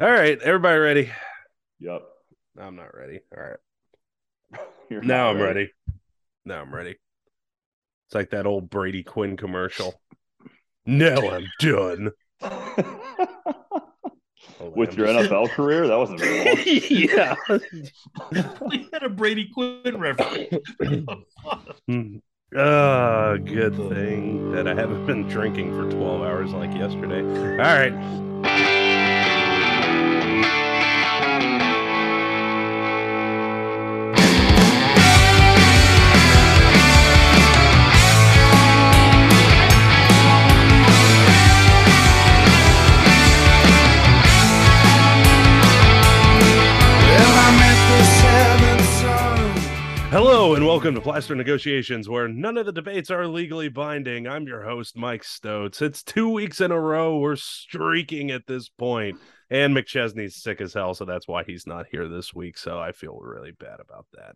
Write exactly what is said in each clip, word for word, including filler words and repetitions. All right, everybody ready? Yep. I'm not ready. All right. You're now I'm ready. ready. Now I'm ready. It's like that old Brady Quinn commercial. Now I'm done. With your N F L career? That wasn't very long. Yeah. We had a Brady Quinn reference. Oh, good thing that I haven't been drinking for twelve hours like yesterday. All right. Hello and welcome to Plaster Negotiations, where none of the debates are legally binding. I'm your host, Mike Stotes. It's two weeks in a row. We're streaking at this point. And McChesney's sick as hell, so that's why he's not here this week. So I feel really bad about that.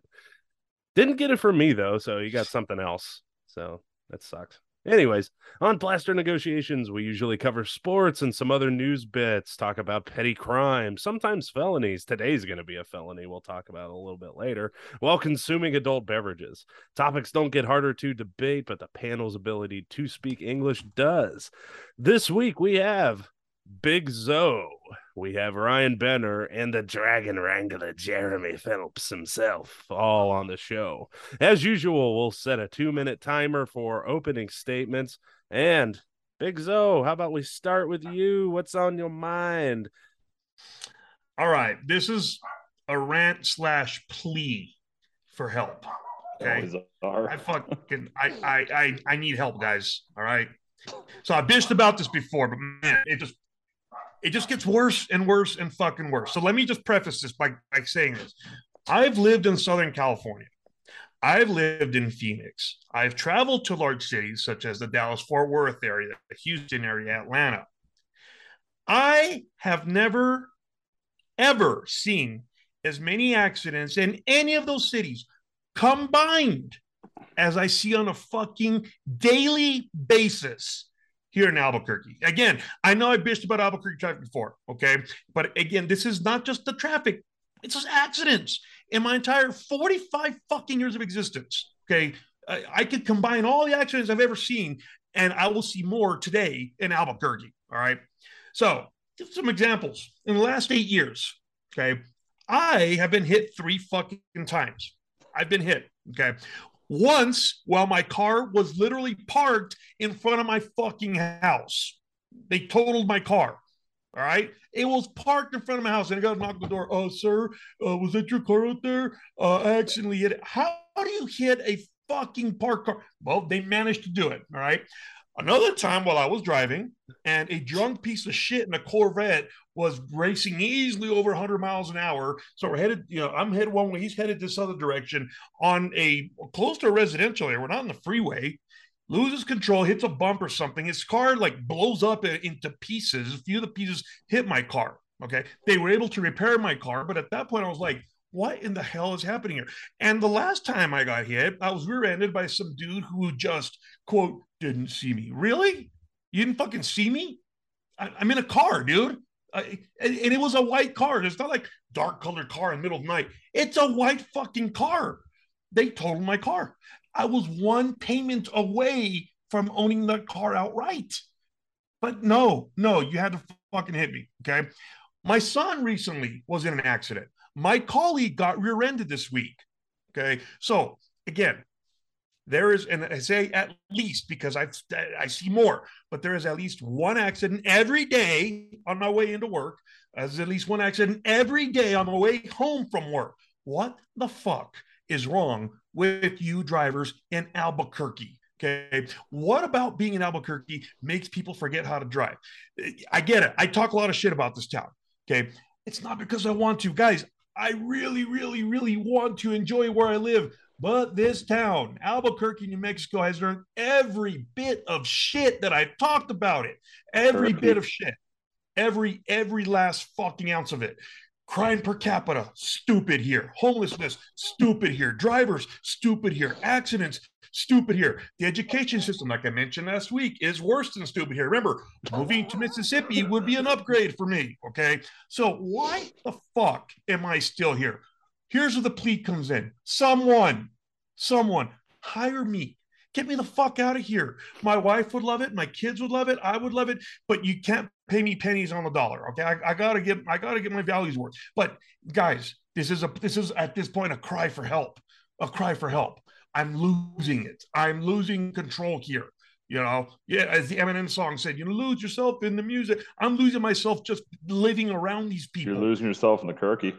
Didn't get it from me, though, so you got something else. So that sucks. Anyways, on Plaster Negotiations, we usually cover sports and some other news bits, talk about petty crimes, sometimes felonies. Today's going to be a felony we'll talk about a little bit later, while consuming adult beverages. Topics don't get harder to debate, but the panel's ability to speak English does. This week, we have Big Zoe, we have Ryan Benner, and the Dragon Wrangler, Jeremy Phillips himself, all on the show. As usual, we'll set a two-minute timer for opening statements. And Big Zoe, how about we start with you? What's on your mind? All right, this is a rant slash plea for help. Okay, I fucking I I I I need help, guys. All right, so I bitched about this before, but man, it just It just gets worse and worse and fucking worse. So let me just preface this by, by saying this. I've lived in Southern California. I've lived in Phoenix. I've traveled to large cities such as the Dallas-Fort Worth area, the Houston area, Atlanta. I have never, ever seen as many accidents in any of those cities combined as I see on a fucking daily basis here in Albuquerque. Again, I know I bitched about Albuquerque traffic before, okay? But again, this is not just the traffic. It's just accidents. In my entire forty-five fucking years of existence, okay, I, I could combine all the accidents I've ever seen, and I will see more today in Albuquerque, all right? So, some examples. In the last eight years, okay, I have been hit three fucking times. I've been hit, okay? Once, while my car was literally parked in front of my fucking house. They totaled my car, all right? It was parked in front of my house, and I got a knock on the door. Oh, sir, uh, was that your car out there? Uh, I accidentally hit it. How do you hit a fucking parked car? Well, they managed to do it, all right? Another time while I was driving, and a drunk piece of shit in a Corvette was racing easily over one hundred miles an hour. So we're headed, you know, I'm headed one way, he's headed this other direction on a close to a residential area. We're not on the freeway. Loses control, hits a bump or something. His car like blows up into pieces. A few of the pieces hit my car. Okay. They were able to repair my car. But at that point, I was like, what in the hell is happening here? And the last time I got hit, I was rear-ended by some dude who just, quote, didn't see me. Really? You didn't fucking see me? I, I'm in a car, dude. I, and, and it was a white car. It's not like dark-colored car in the middle of the night. It's a white fucking car. They totaled my car. I was one payment away from owning the car outright. But no, no, you had to fucking hit me, okay? My son recently was in an accident. My colleague got rear-ended this week, okay? So, again, there is, and I say at least because I've, I see more, but there is at least one accident every day on my way into work. There's at least one accident every day on my way home from work. What the fuck is wrong with you drivers in Albuquerque? Okay, what about being in Albuquerque makes people forget how to drive? I get it. I talk a lot of shit about this town, okay? It's not because I want to. Guys, I really, really, really want to enjoy where I live. But this town, Albuquerque, New Mexico, has earned every bit of shit that I've talked about it. Every bit of shit. Every, every last fucking ounce of it. Crime per capita, stupid here. Homelessness, stupid here. Drivers, stupid here. Accidents, stupid here. The education system, like I mentioned last week, is worse than stupid here. Remember, moving to Mississippi would be an upgrade for me, okay? So why the fuck am I still here? Here's where the plea comes in. Someone, someone, hire me. Get me the fuck out of here. My wife would love it. My kids would love it. I would love it. But you can't pay me pennies on the dollar. Okay. I, I gotta get I gotta get my values worth. But guys, this is a this is at this point a cry for help. A cry for help. I'm losing it. I'm losing control here. You know, yeah, as the Eminem song said, you lose yourself in the music. I'm losing myself just living around these people. You're losing yourself in the Kirky.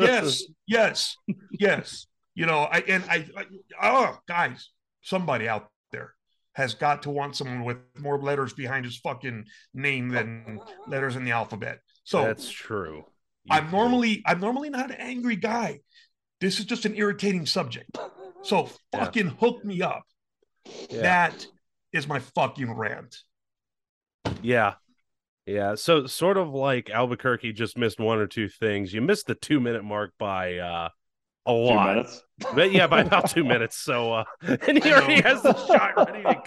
yes, yes, yes. You know, I and I, I oh guys. Somebody out there has got to want someone with more letters behind his fucking name than letters in the alphabet. So that's true. You I'm do. normally, I'm normally not an angry guy. This is just an irritating subject. So fucking yeah. hook me up. Yeah. That is my fucking rant. Yeah. Yeah. So sort of like Albuquerque just missed one or two things. You missed the two minute mark by, uh, A lot, but yeah, by about two minutes. So, uh, and he already has the shot ready to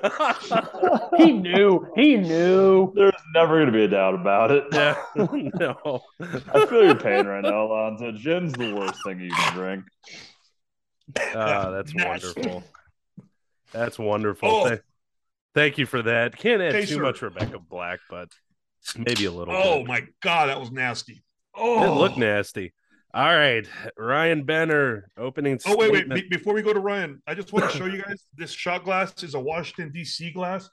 go. he knew, he knew. There's never going to be a doubt about it. Yeah, no. I feel your pain right now, Alonzo. Gin's the worst thing you can drink. Ah, that's wonderful. That's wonderful. Oh. Th- thank you for that. Can't add hey, too sir. much Rebecca Black, but maybe a little. Oh bit. My God, that was nasty. Oh, it looked nasty. All right, Ryan Benner, opening statement. Oh, wait, wait. Be- before we go to Ryan, I just want to show you guys this shot glass is a Washington, D C glass.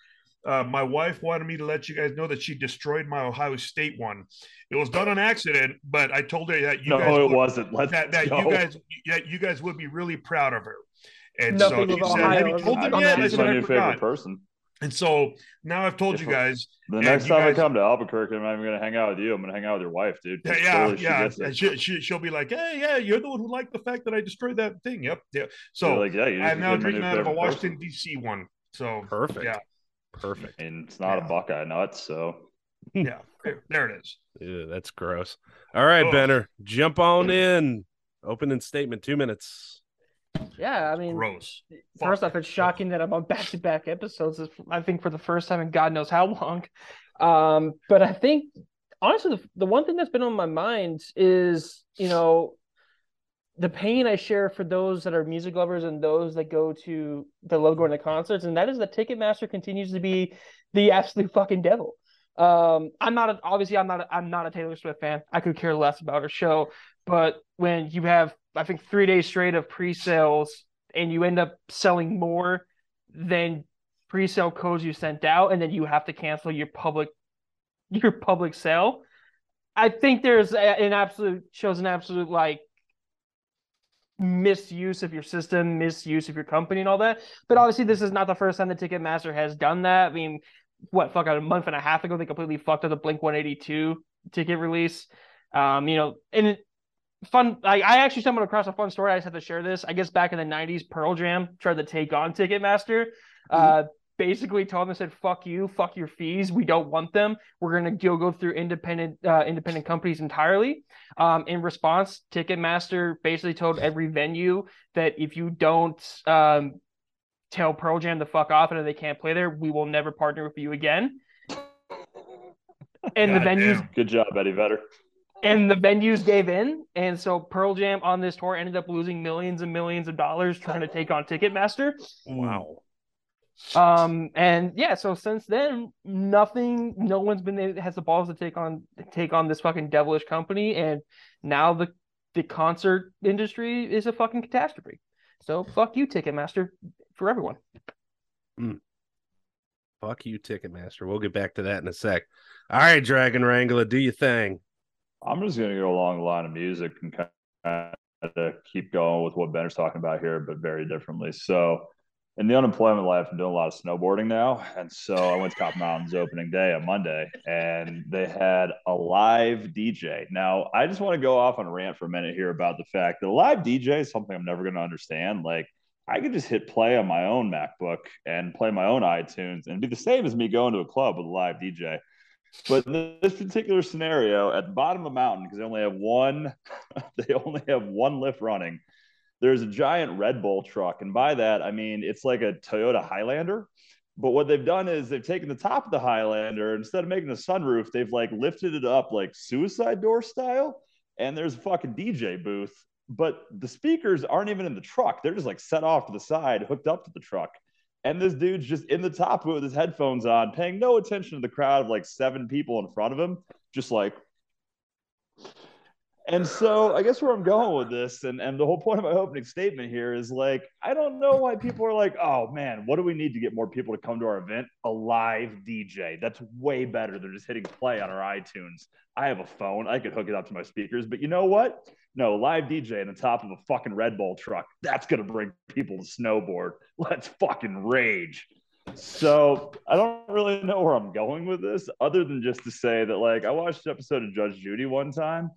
Uh, my wife wanted me to let you guys know that she destroyed my Ohio State one. It was done on accident, but I told her that you no, guys it would, wasn't. Let's that, that go. you guys that you guys would be really proud of her. And Nothing so she said, I haven't told them yet. She's my new favorite person. And so now I've told if you guys. The next time guys, I come to Albuquerque, I'm not even going to hang out with you. I'm going to hang out with your wife, dude. Yeah, yeah. She yeah. She, she, she'll be like, hey, yeah, you're the one who liked the fact that I destroyed that thing. Yep. Yeah. So like, yeah, I'm now drinking out of a Washington, D C one. So perfect. Yeah. Perfect. And it's not yeah. a Buckeye nut. So yeah, there it is. Ew, that's gross. All right, oh. Benner, jump on in. Opening statement, two minutes. Yeah, I mean, gross. First Fuck. off, it's shocking that I'm on back-to-back episodes, I think, for the first time in God knows how long. Um, but I think, honestly, the, the one thing that's been on my mind is, you know, the pain I share for those that are music lovers and those that go to the love going to concerts, and that is that Ticketmaster continues to be the absolute fucking devil. Um, I'm not a, obviously I'm not a, I'm not a Taylor Swift fan. I could care less about her show, but when you have I think three days straight of pre-sales and you end up selling more than pre-sale codes you sent out, and then you have to cancel your public your public sale. I think there's a, an absolute shows an absolute like misuse of your system, misuse of your company and all that. But obviously this is not the first time the Ticketmaster has done that. I mean, what fuck out a month and a half ago they completely fucked up the Blink one eighty-two ticket release. Um, you know, and it, Fun, I, I actually stumbled across a fun story. I just had to share this. I guess back in the nineties, Pearl Jam tried to take on Ticketmaster. Uh, mm-hmm. Basically told them, said, fuck you, fuck your fees. We don't want them. We're going to go through independent uh, independent companies entirely. Um, in response, Ticketmaster basically told every venue that if you don't um, tell Pearl Jam to fuck off and if they can't play there, we will never partner with you again. And God the venues... Damn. Good job, Eddie Vedder. And the venues gave in, and so Pearl Jam on this tour ended up losing millions and millions of dollars trying to take on Ticketmaster. Wow. Um, and yeah, so since then, nothing, no one's been has the balls to take on take on this fucking devilish company, and now the the concert industry is a fucking catastrophe. So fuck you, Ticketmaster, for everyone. Mm. Fuck you, Ticketmaster. We'll get back to that in a sec. All right, Dragon Wrangler, do your thing. I'm just going to go along the line of music and kind of keep going with what Benner's talking about here, but very differently. So in the unemployment life, I'm doing a lot of snowboarding now. And so I went to Cop Mountain's opening day on Monday, and they had a live D J. Now, I just want to go off on a rant for a minute here about the fact that a live D J is something I'm never going to understand. Like, I could just hit play on my own MacBook and play my own iTunes and be the same as me going to a club with a live D J. But in this particular scenario, at the bottom of the mountain, because they only have one, they only have one lift running. there's a giant Red Bull truck. And by that, I mean, it's like a Toyota Highlander. But what they've done is they've taken the top of the Highlander, instead of making a sunroof, they've like lifted it up like Suicide Door style. And there's a fucking D J booth. But the speakers aren't even in the truck. They're just like set off to the side, hooked up to the truck. And this dude's just in the top with his headphones on, paying no attention to the crowd of like seven people in front of him, just like. And so I guess where I'm going with this, and, and the whole point of my opening statement here is like, I don't know why people are like, oh man, what do we need to get more people to come to our event? A live D J. That's way better than just hitting play on our iTunes. I have a phone. I could hook it up to my speakers, but you know what? No, live D J in the top of a fucking Red Bull truck. That's going to bring people to snowboard. Let's fucking rage. So I don't really know where I'm going with this other than just to say that, like, I watched an episode of Judge Judy one time,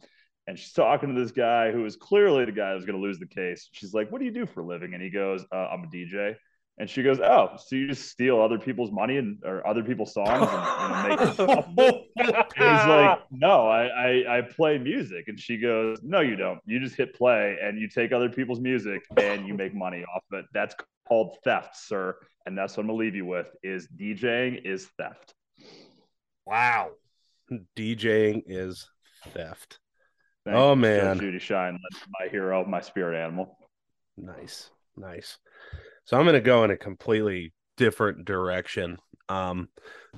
and she's talking to this guy who is clearly the guy who's going to lose the case. She's like, what do you do for a living? And he goes, uh, I'm a D J. And she goes, oh, so you just steal other people's money and or other people's songs and, and make it. And he's like, no, I, I I play music. And she goes, no, you don't. You just hit play and you take other people's music and you make money off of it. That's called theft, sir. And that's what I'm going to leave you with, is DJing is theft. Wow. DJing is theft. Thank oh, you, man. Judy Shine, my hero, my spirit animal. Nice. Nice. So I'm going to go in a completely different direction. Um,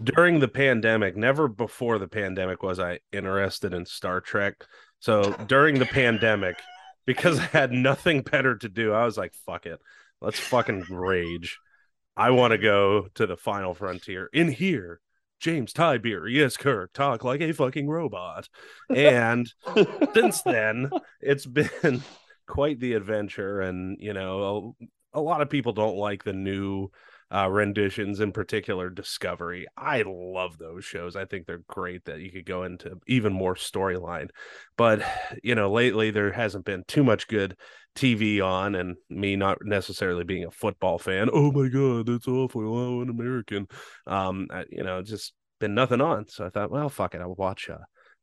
during the pandemic, never before the pandemic was I interested in Star Trek. So during the pandemic, because I had nothing better to do, I was like, fuck it. Let's fucking rage. I want to go to the final frontier. In here, James Tybeer, yes, Kirk, talk like a fucking robot. And since then, it's been quite the adventure. And, you know, a, a lot of people don't like the new uh, renditions, in particular Discovery. I love those shows. I think they're great that you could go into even more storyline. But, you know, lately there hasn't been too much good T V on, and me not necessarily being a football fan. Oh my God, that's awful. Oh, an American. Um, I, you know, just been nothing on. So I thought, well, fuck it. I'll watch uh,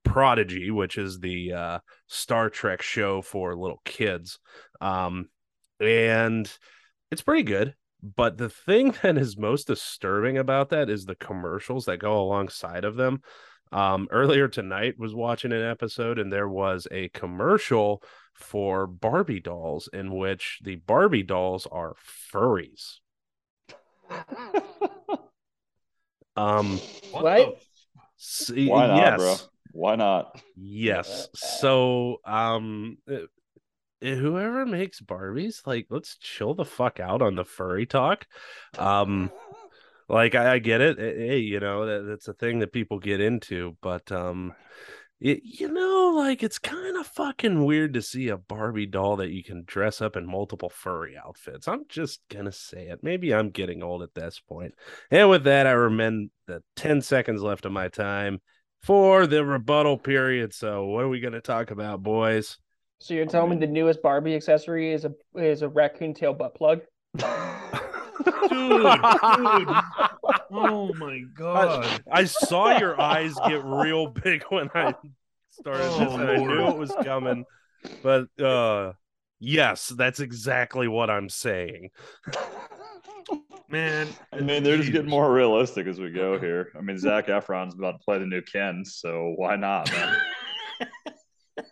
Prodigy, which is the uh, Star Trek show for little kids. Um, and it's pretty good. But the thing that is most disturbing about that is the commercials that go alongside of them. Um, earlier tonight was watching an episode, and there was a commercial for Barbie dolls in which the Barbie dolls are furries. um, what? See, Why not, yes. bro? Why not? Yes. So, um, whoever makes Barbies, like, let's chill the fuck out on the furry talk. Um, like, I, I get it. Hey, you know, that, that's a thing that people get into, but, um, It, you know, like, it's kind of fucking weird to see a Barbie doll that you can dress up in multiple furry outfits. I'm just going to say it. Maybe I'm getting old at this point. And with that, I remember the ten seconds left of my time for the rebuttal period. So what are we going to talk about, boys? So you're telling me the newest Barbie accessory is a is a raccoon tail butt plug? Dude, dude. Oh my God. I, I saw your eyes get real big when I started oh, this, and Lord. I knew it was coming. But uh, yes, that's exactly what I'm saying. Man. I mean, they're just getting more realistic as we go here. I mean, Zac Efron's about to play the new Ken, so why not, man?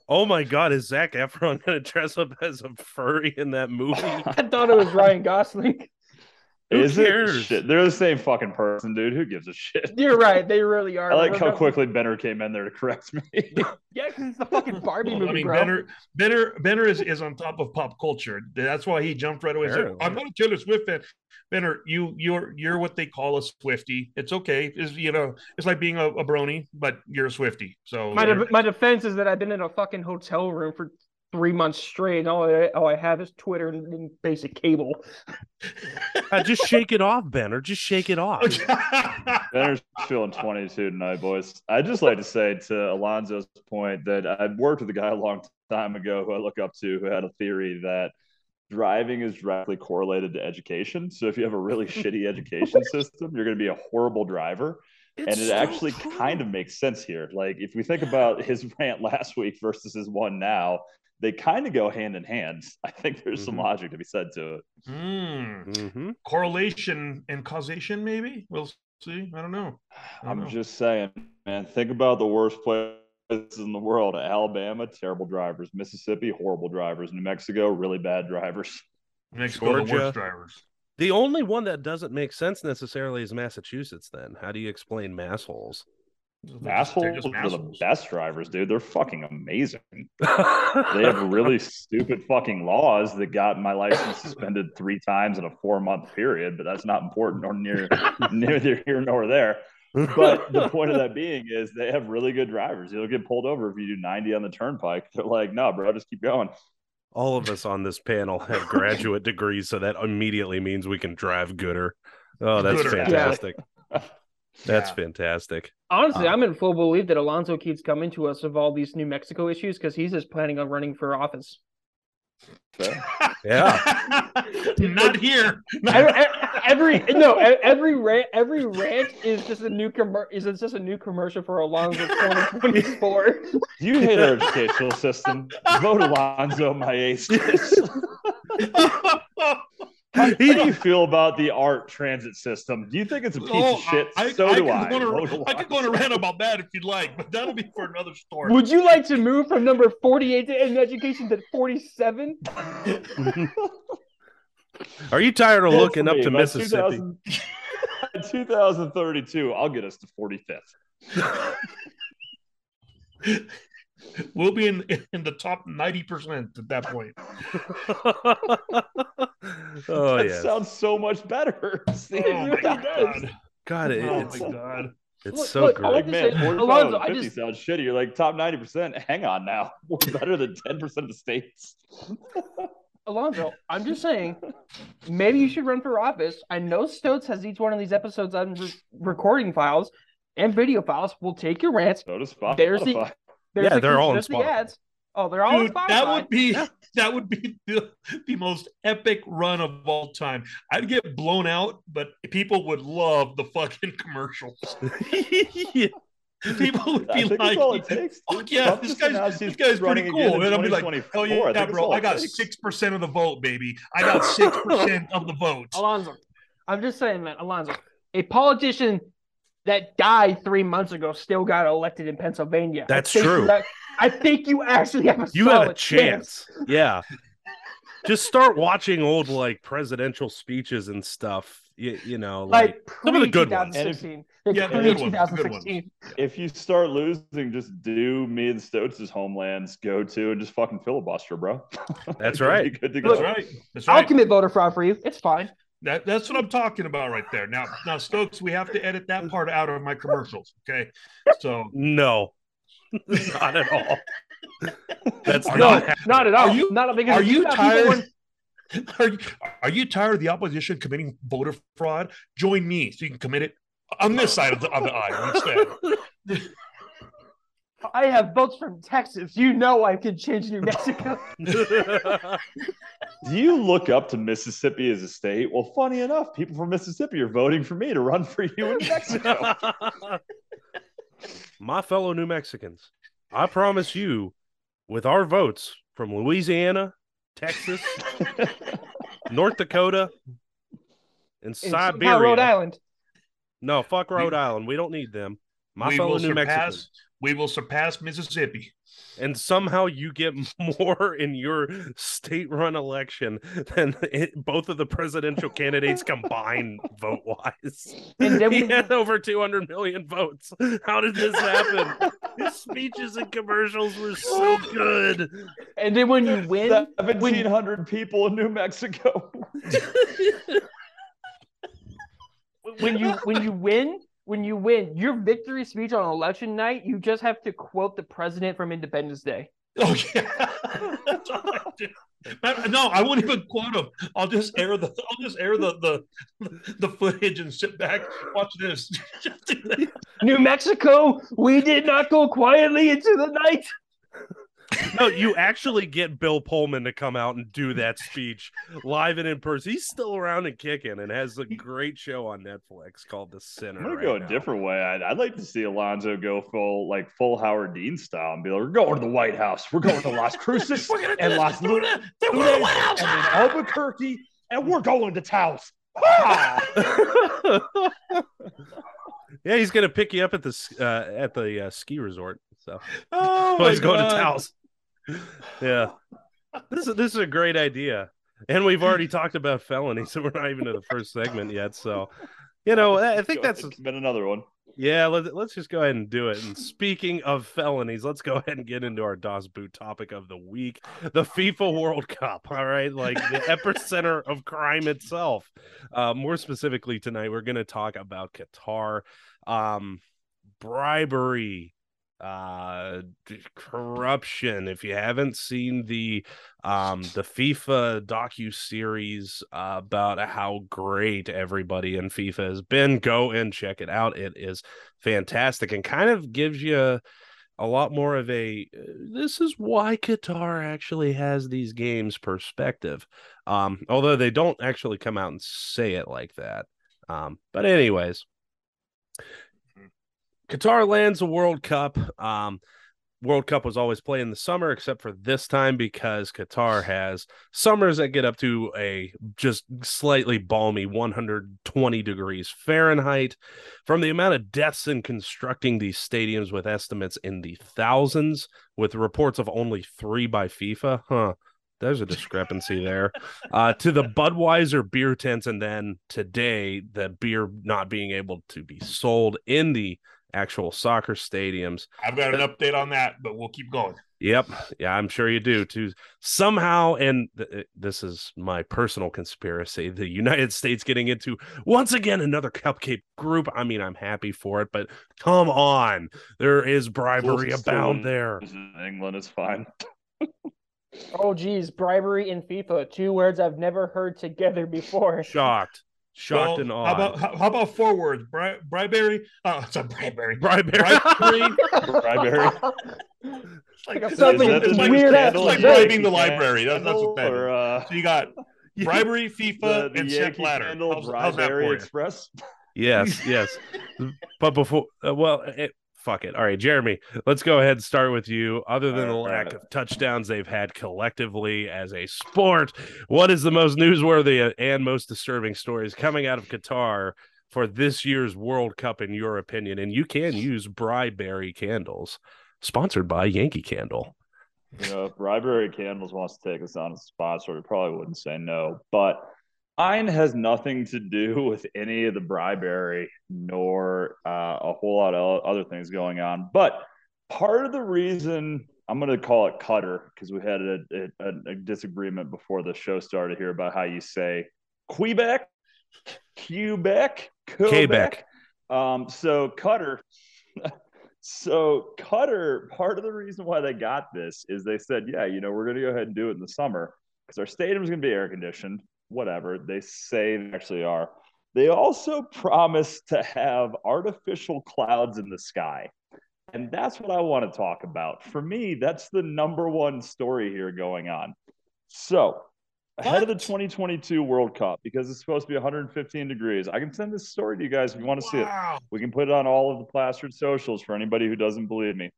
Oh my God, is Zac Efron going to dress up as a furry in that movie? I thought it was Ryan Gosling. Who Is cares? It? Shit. They're the same fucking person, dude. Who gives a shit? You're right. They really are. I like Remember? how quickly Benner came in there to correct me. Yeah, because it's the fucking Barbie well, movie, I mean, bro. Benner, Benner, Benner is, is on top of pop culture. That's why he jumped right away. Said, I'm not a Taylor Swift fan. Benner, you, you're you're what they call a Swiftie. It's okay. It's, you know, it's like being a, a brony, but you're a Swiftie. So my, de- my defense is that I've been in a fucking hotel room for three months straight, and all I, all I have is Twitter and, and basic cable. uh, just shake it off, Benner. Just shake it off. Benner's feeling twenty-two tonight, boys. I'd just like to say to Alonzo's point that I've worked with a guy a long time ago who I look up to who had a theory that driving is directly correlated to education. So if you have a really shitty education system, you're going to be a horrible driver. It's and it so actually true. kind of makes sense here. Like, if we think about his rant last week versus his one now, they kind of go hand in hand. I think there's mm-hmm. some logic to be said to it. Mm. Mm-hmm. Correlation and causation, maybe? We'll see. I don't know. I don't I'm know. just saying, man, think about the worst places in the world. Alabama, terrible drivers. Mississippi, horrible drivers. New Mexico, really bad drivers. New Mexico, Georgia, the worst drivers. The only one that doesn't make sense necessarily is Massachusetts, then. How do you explain mass holes? Assholes are the best drivers, dude. They're fucking amazing. They have really stupid fucking laws that got my license suspended three times in a four-month period, but that's not important or near, neither here nor there. But the point of that being is they have really good drivers. You'll get pulled over if you do ninety on the turnpike. They're like, no, bro, just keep going. All of us on this panel have graduate degrees, so that immediately means we can drive gooder. Oh, that's gooder. Fantastic. Yeah. That's yeah. fantastic. Honestly, um, I'm in full belief that Alonso keeps coming to us of all these New Mexico issues because he's just planning on running for office. So. Yeah, not here. every no, every rant, every rant is just a new commer- is just a new commercial for Alonso twenty twenty-four. You hate our educational system. Vote Alonso, my ace. How do you feel about the ART transit system? Do you think it's a piece oh, of shit? I, so I, do I. I, a, so I could go on a rant about that if you'd like, but that'll be for another story. Would you like to move from number forty-eight in education to forty-seven? Are you tired of it's looking me, up to Mississippi? two thousand thirty-two, I'll get us to forty-fifth. We'll be in, in the top ninety percent at that point. Oh, that yes. sounds so much better. See, oh, my God. God, it, oh it's, my God. It's look, so look, great. I like, man, say, Alonzo, I just... sounds shitty. You're like, top ninety percent. Hang on now. We're better than ten percent of the states. Alonzo, I'm just saying, maybe you should run for office. I know Stoats has each one of these episodes on re- recording files and video files. We'll take your rants. So does Spotify. There's the... There's yeah, a, they're all in the ads. Oh, they're all Dude, in Spotify. That would be yeah. that would be the, the most epic run of all time. I'd get blown out, but people would love the fucking commercials. yeah. People would be like, "Oh yeah, this guy's this guy's pretty cool." And I'd be like, "Oh yeah, yeah bro, I got six percent of the vote, baby. I got six percent of the vote." Alonzo, I'm just saying, man, Alonzo, a politician that died three months ago still got elected in Pennsylvania. That's true. That, I think you actually have a you have a chance. chance. Yeah. Just start watching old like presidential speeches and stuff. You, you know, like, like some of the good ones. If, yeah, good twenty sixteen. Ones. Good if you start losing, just do me and Stotes's homelands. Go to and just fucking filibuster, bro. That's right. Good to go. Look, right. That's right. I'll commit voter fraud for you. It's fine. That, that's what I'm talking about right there. Now, now, Stokes, we have to edit that part out of my commercials, okay? So no, not at all. That's not no, not at all. Are you, not because are you tired? Are you, are you tired of the opposition committing voter fraud? Join me so you can commit it on this side of the, of the aisle instead. I have votes from Texas. You know I can change New Mexico. Do you look up to Mississippi as a state? Well, funny enough, people from Mississippi are voting for me to run for you in New Mexico. My fellow New Mexicans, I promise you, with our votes from Louisiana, Texas, North Dakota, and, and Siberia. Rhode Island. No, fuck Rhode we, Island. We don't need them. My we fellow New surpass- Mexicans. We will surpass Mississippi. And somehow you get more in your state-run election than it, both of the presidential candidates combined vote-wise. And then we had over two hundred million votes. How did this happen? His speeches and commercials were so good. And then when you win... seventeen hundred when... people in New Mexico. when you When you win... When you win your victory speech on election night, you just have to quote the president from Independence Day. Oh yeah, that's all I do. No, I won't even quote him. I'll just air the, I'll just air the the, the footage and sit back, watch this. New Mexico, we did not go quietly into the night. No, you actually get Bill Pullman to come out and do that speech live and in person. He's still around and kicking and has a great show on Netflix called The Sinner. I'm going right to go now. a different way. I'd, I'd like to see Alonzo go full, like full Howard Dean style and be like, we're going to the White House. We're going to Las Cruces and Las Lunas and Albuquerque, and we're going to Taos. Ah! Yeah, he's gonna pick you up at the uh, at the uh, ski resort. So, oh, my he's going God. to Taos. Yeah, this is this is a great idea, and we've already talked about felonies, so we're not even to the first segment yet. So, you know, I think that's it's been another one. Yeah, let's let's just go ahead and do it. And speaking of felonies, let's go ahead and get into our DOS boot topic of the week: the FIFA World Cup. All right, like the epicenter of crime itself. Uh, more specifically, tonight we're going to talk about Qatar, um, bribery, uh, corruption. If you haven't seen the um, the FIFA docuseries uh, about how great everybody in FIFA has been, go and check it out. It is fantastic and kind of gives you a, a lot more of a, this is why Qatar actually has these games perspective. Um, although they don't actually come out and say it like that. Um, but anyways, Qatar lands the World Cup. Um, World Cup was always played in the summer, except for this time because Qatar has summers that get up to a just slightly balmy one hundred twenty degrees Fahrenheit. From the amount of deaths in constructing these stadiums, with estimates in the thousands, with reports of only three by FIFA, huh? There's a discrepancy there, uh, to the Budweiser beer tents, and then today the beer not being able to be sold in the actual soccer stadiums. I've got an update on that, but we'll keep going. Yep. Yeah, I'm sure you do too. Somehow, and th- this is my personal conspiracy, the United States getting into, once again, another cupcake group. I mean, I'm happy for it, but come on. There is bribery abound there. England is fine. Oh, geez. Bribery and FIFA. Two words I've never heard together before. Shocked. Shocked well, and awed. How about how, how about four words? Bri- bribery. Oh, it's a bribery. Bribery. Bribery. Bribery. It's like it's something it's it's like, weird. It's like bribing the library. That's, that's what that is. Or, uh, so you got bribery, FIFA, the, the and Shep Ladder. How's, how's that for Express? Yes, yes. But before, uh, well, it, fuck it. All right, Jeremy, let's go ahead and start with you. Other than the lack of touchdowns they've had collectively as a sport, what is the most newsworthy and most disturbing stories coming out of Qatar for this year's World Cup, in your opinion? And you can use bribery candles, sponsored by Yankee Candle. You know, if bribery candles wants to take us on as a sponsor, we probably wouldn't say no. But mine has nothing to do with any of the bribery nor uh, a whole lot of other things going on. But part of the reason, I'm going to call it Qatar, because we had a, a, a disagreement before the show started here about how you say Quebec, Quebec, Quebec. Um, so Qatar, so Qatar, part of the reason why they got this is they said, yeah, you know, we're going to go ahead and do it in the summer because our stadium is going to be air conditioned. Whatever they say they actually are. They also promise to have artificial clouds in the sky. And that's what I want to talk about. For me, that's the number one story here going on. So ahead what? of the twenty twenty-two World Cup, because it's supposed to be one hundred fifteen degrees. I can send this story to you guys if you want to wow. see it. We can put it on all of the plastered socials for anybody who doesn't believe me.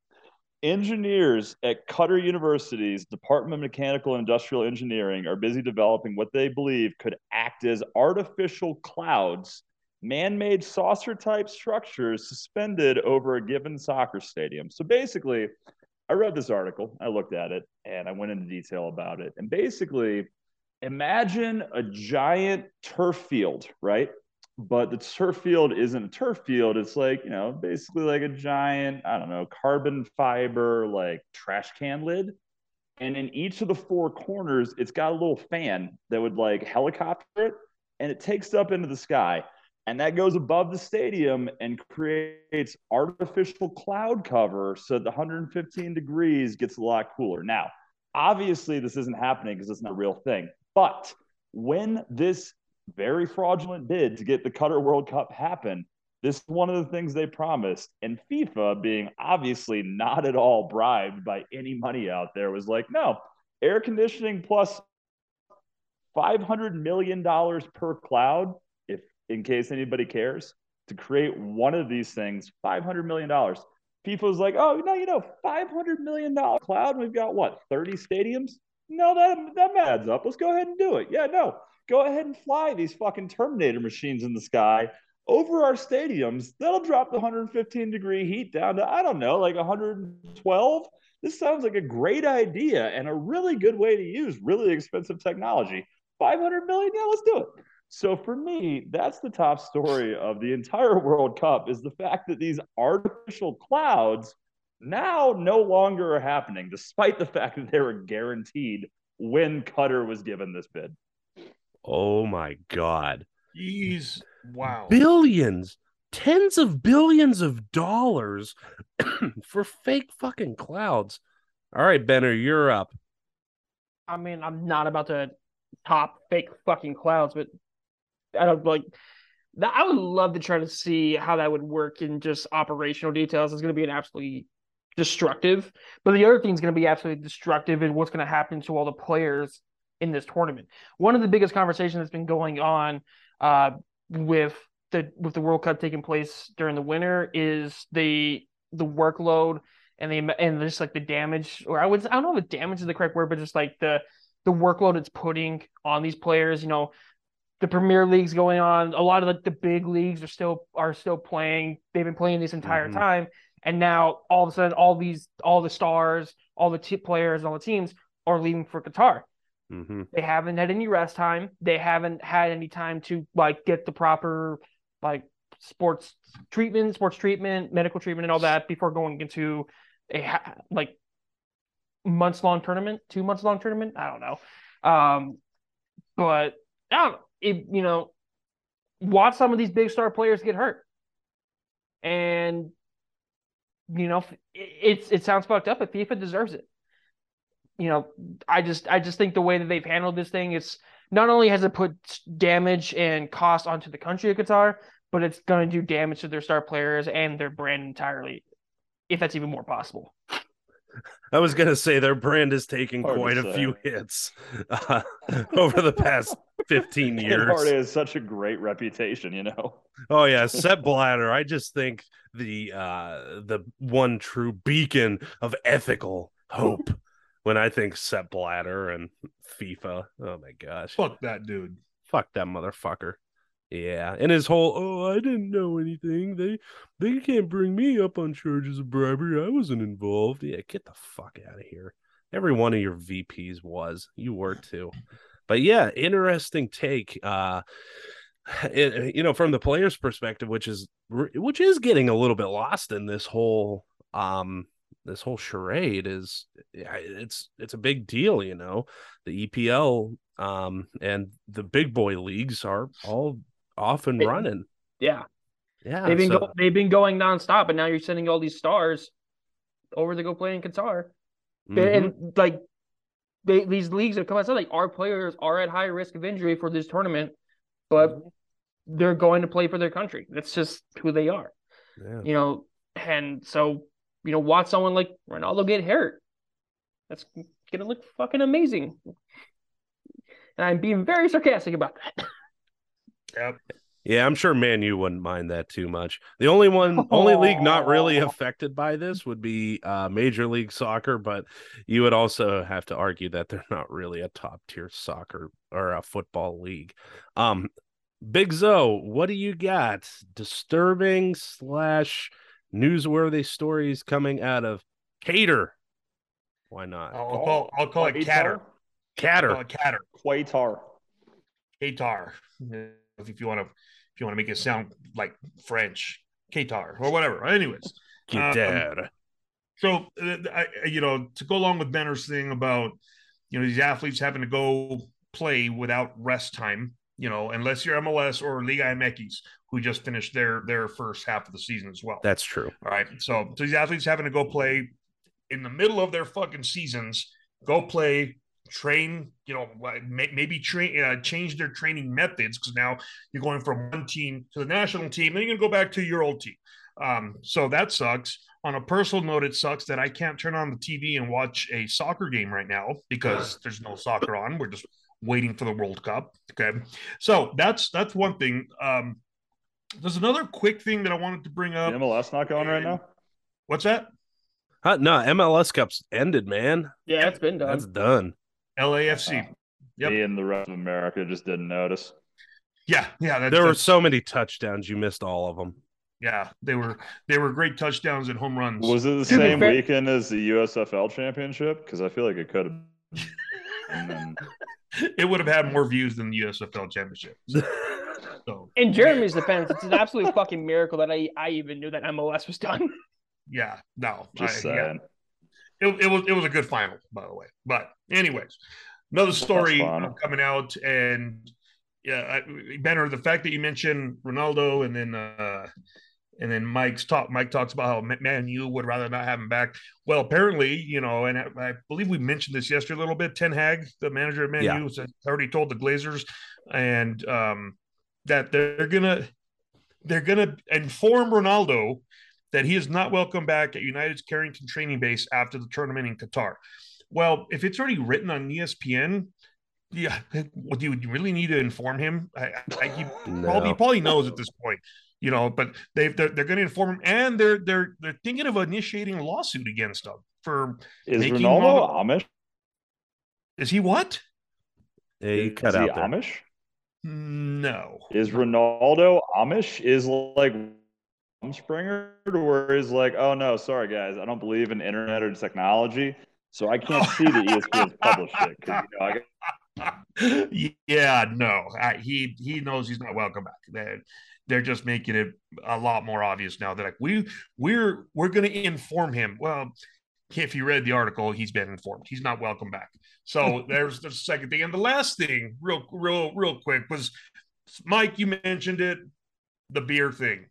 Engineers at Qatar University's Department of Mechanical and Industrial Engineering are busy developing what they believe could act as artificial clouds, man-made saucer-type structures suspended over a given soccer stadium. So basically, I read this article, I looked at it, and I went into detail about it. And basically, imagine a giant turf field, right? But the turf field isn't a turf field. It's like, you know, basically like a giant, I don't know, carbon fiber, like trash can lid. And in each of the four corners, it's got a little fan that would like helicopter it. And it takes up into the sky. And that goes above the stadium and creates artificial cloud cover. So the one hundred fifteen degrees gets a lot cooler. Now, obviously, this isn't happening because it's not a real thing. But when this very fraudulent bid to get the Qatar World Cup happen, This is one of the things they promised. And FIFA, being obviously not at all bribed by any money out there, was like, no, air conditioning plus five hundred million dollars per cloud, if in case anybody cares, to create one of these things, five hundred million dollars. FIFA was like, oh, no, you know, five hundred million dollars cloud, we've got, what, thirty stadiums? No, that, that adds up. Let's go ahead and do it. Yeah, no, go ahead and fly these fucking Terminator machines in the sky over our stadiums. That'll drop the one hundred fifteen degree heat down to, I don't know, like one hundred twelve. This sounds like a great idea and a really good way to use really expensive technology. five hundred million? Yeah, let's do it. So for me, that's the top story of the entire World Cup, is the fact that these artificial clouds now no longer are happening, despite the fact that they were guaranteed when Qatar was given this bid. Oh my God. Jeez. Wow. Billions, tens of billions of dollars for fake fucking clouds. All right, Benner, you're up. I mean, I'm not about to top fake fucking clouds, but I don't like that. I would love to try to see how that would work in just operational details. It's going to be an absolutely destructive, but the other thing is going to be absolutely destructive in what's going to happen to all the players in this tournament. One of the biggest conversations that's been going on, uh, with the with the World Cup taking place during the winter, is the the workload and the and just like the damage, or I would I don't know if damage is the correct word, but just like the the workload it's putting on these players. You know, the Premier League's going on. A lot of like the big leagues are still are still playing. They've been playing this entire mm-hmm. time, and now all of a sudden, all these all the stars, all the t- players, all the teams are leaving for Qatar. Mm-hmm. They haven't had any rest time. They haven't had any time to like get the proper like sports treatment, sports treatment, medical treatment, and all that before going into a like months long tournament, two months long tournament. I don't know, um, but I don't know. It, you know, watch some of these big star players get hurt, and you know it, it's it sounds fucked up, but FIFA deserves it. You know, I just I just think the way that they've handled this thing, it's not only has it put damage and cost onto the country of Qatar, but it's going to do damage to their star players and their brand entirely, if that's even more possible. I was going to say their brand has taken hard quite a few hits uh, over the past fifteen years. Party has such a great reputation, you know. Oh yeah, Sepp Blatter. I just think the uh, the one true beacon of ethical hope. When I think Sepp Blatter and FIFA, oh my gosh, fuck that dude, fuck that motherfucker. Yeah, and his whole oh I didn't know anything. They they can't bring me up on charges of bribery. I wasn't involved. Yeah, get the fuck out of here. Every one of your V Ps was. You were too. But yeah, interesting take. Uh, it, you know, from the players' perspective, which is which is getting a little bit lost in this whole um. This whole charade is it's it's a big deal, you know. The E P L um, and the big boy leagues are all off and running. Yeah, yeah. They've been so. go- they've been going nonstop, and now you're sending all these stars over to go play in Qatar, mm-hmm. and like they, these leagues have come outside. Like our players are at high risk of injury for this tournament, but they're going to play for their country. That's just who they are, yeah. you know. And so. You know, watch someone like Ronaldo get hurt. That's going to look fucking amazing. And I'm being very sarcastic about that. Yep. Yeah, I'm sure Man U wouldn't mind that too much. The only one, oh. only league not really affected by this would be uh, Major League Soccer, but you would also have to argue that they're not really a top-tier soccer or a football league. Um, Big Zo, what do you got? Disturbing slash... newsworthy stories coming out of Qatar. Why not? I'll call, I'll call it Qatar. Qatar. Qatar. Qatar. Qatar. If you want to, if you want to make it sound like French, Qatar or whatever. Anyways, Qatar. Um, so I, you know, to go along with Benner's thing about, you know, these athletes having to go play without rest time. You know, unless you're M L S or Liga M X, who just finished their their first half of the season as well. That's true. All right. So, so these athletes having to go play in the middle of their fucking seasons, go play train, you know, maybe train, uh, change their training methods, because now you're going from one team to the national team, then you're going to go back to your old team. Um, so that sucks. On a personal note, it sucks that I can't turn on the T V and watch a soccer game right now because there's no soccer on. We're just waiting for the World Cup. Okay. So that's, that's one thing. Um, there's another quick thing that I wanted to bring up. The M L S not going and, right now? What's that? Huh, no, M L S Cup's ended, man. Yeah, it's been done. That's done. L A F C. Yep. Me and the rest of America just didn't notice. Yeah. Yeah. That's, there that's... were so many touchdowns. You missed all of them. Yeah, they were they were great touchdowns and home runs. Was it the same weekend as the U S F L championship? Because I feel like it could have. And then... It would have had more views than the U S F L championship. So. In Jeremy's defense, it's an absolute fucking miracle that I, I even knew that M L S was done. Yeah, no, just I, saying. Yeah. It, it was it was a good final, by the way. But anyways, another story coming out, and yeah, I, Benner, the fact that you mentioned Ronaldo, and then. Uh, And then Mike's talk. Mike talks about how Man U would rather not have him back. Well, apparently, you know, and I, I believe we mentioned this yesterday a little bit. Ten Hag, the manager of Man yeah. U, said, already told the Glazers, and um, that they're gonna they're gonna inform Ronaldo that he is not welcome back at United's Carrington training base after the tournament in Qatar. Well, if it's already written on E S P N. Yeah, well, do you really need to inform him? I, I, he, no. probably, he probably knows at this point, you know. But they they're, they're going to inform him, and they're they're they're thinking of initiating a lawsuit against him for is making Ronaldo Amish? Is he what? He cut is out he Amish? No. Is Ronaldo Amish? Is like Rumspringer, or is like, oh no, sorry guys, I don't believe in internet or technology, so I can't see that E S P N published it. You know, I got- yeah, no, I, he he knows he's not welcome back. They're, they're just making it a lot more obvious now. They're like, we we're we're going to inform him. Well, if you read the article, he's been informed. He's not welcome back. So there's the second thing, and the last thing, real real real quick, was Mike. You mentioned it, the beer thing.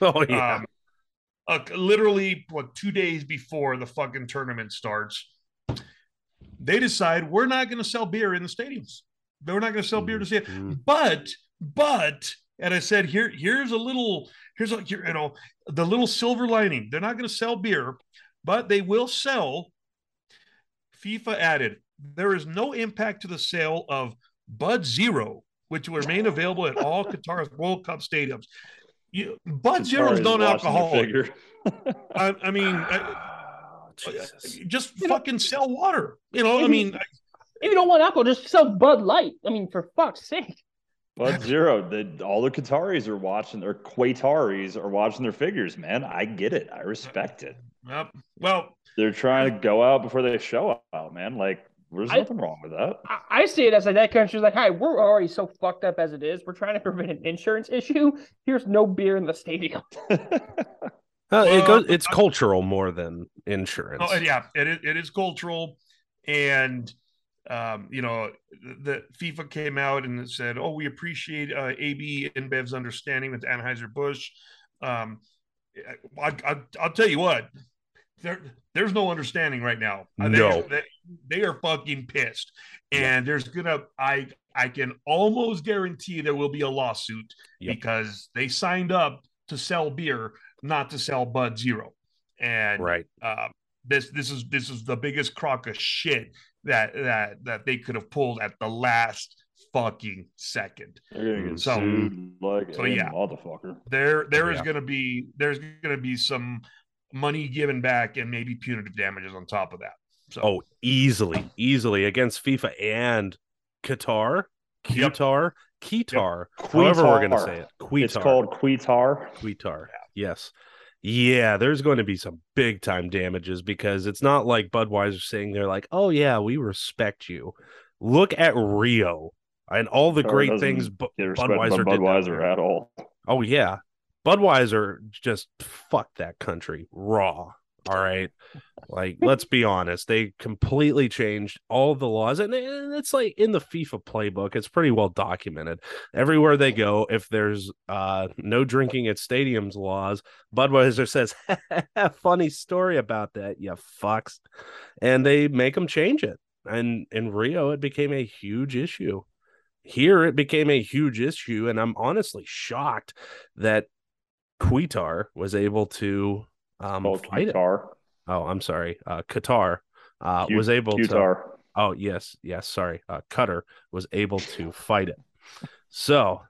Oh yeah, um, uh, literally what two days before the fucking tournament starts. They decide we're not going to sell beer in the stadiums. They're not going to sell beer to see it. But, but, and I said, here, here's a little, here's a, you know, the little silver lining. They're not going to sell beer, but they will sell. FIFA added, there is no impact to the sale of Bud Zero, which will remain available at all Qatar's World Cup stadiums. You, Bud Zero is non-alcoholic. I, I mean, I, Jesus. Just you fucking know, sell water. You know, I mean, you, if you don't want alcohol, just sell Bud Light. I mean, for fuck's sake. Bud Zero. The, all the Qataris are watching, or Qataris are watching their figures, man. I get it. I respect it. Yep. Well, they're trying to go out before they show out, man. Like, there's I, nothing wrong with that. I, I see it as like that country's like, hi, we're already so fucked up as it is. We're trying to prevent an insurance issue. Here's no beer in the stadium. Uh, well, it goes. It's uh, cultural more than insurance. Oh, yeah, it is, it is cultural, and um, you know, the FIFA came out and it said, "Oh, we appreciate uh, A B InBev's understanding with Anheuser-Busch." Um, I, I, I'll tell you what, there, there's no understanding right now. No, they, they, they are fucking pissed, and yeah. there's gonna. I I can almost guarantee there will be a lawsuit yep. because they signed up to sell beer, not to sell Bud Zero. And right. uh, this this is this is the biggest crock of shit that that that they could have pulled at the last fucking second. So, like so yeah, motherfucker. There there yeah. is gonna be there's gonna be some money given back and maybe punitive damages on top of that. So oh, easily, easily against FIFA and Qatar, Qatar, yep. Qatar, yep. however Qatar. We're gonna say it. Qatar. It's called Qatar. Qatar. Yeah. Yes. Yeah, there's going to be some big time damages because it's not like Budweiser saying they're like, oh, yeah, we respect you. Look at Rio and all the great things Bu- Budweiser did. Budweiser at all. Oh, yeah. Budweiser just fucked that country raw. All right. Like, let's be honest. They completely changed all the laws. And it's like in the FIFA playbook, it's pretty well documented. Everywhere they go, if there's uh, no drinking at stadiums laws, Budweiser says, funny story about that, you fucks. And they make them change it. And in Rio, it became a huge issue. Here, it became a huge issue. And I'm honestly shocked that Qatar was able to um, oh, fight Qatar. It. Oh, I'm sorry. Uh, Qatar uh, Q- was able Qatar. to. Oh, yes. Yes. Sorry. Uh, Qatar was able to fight it. So.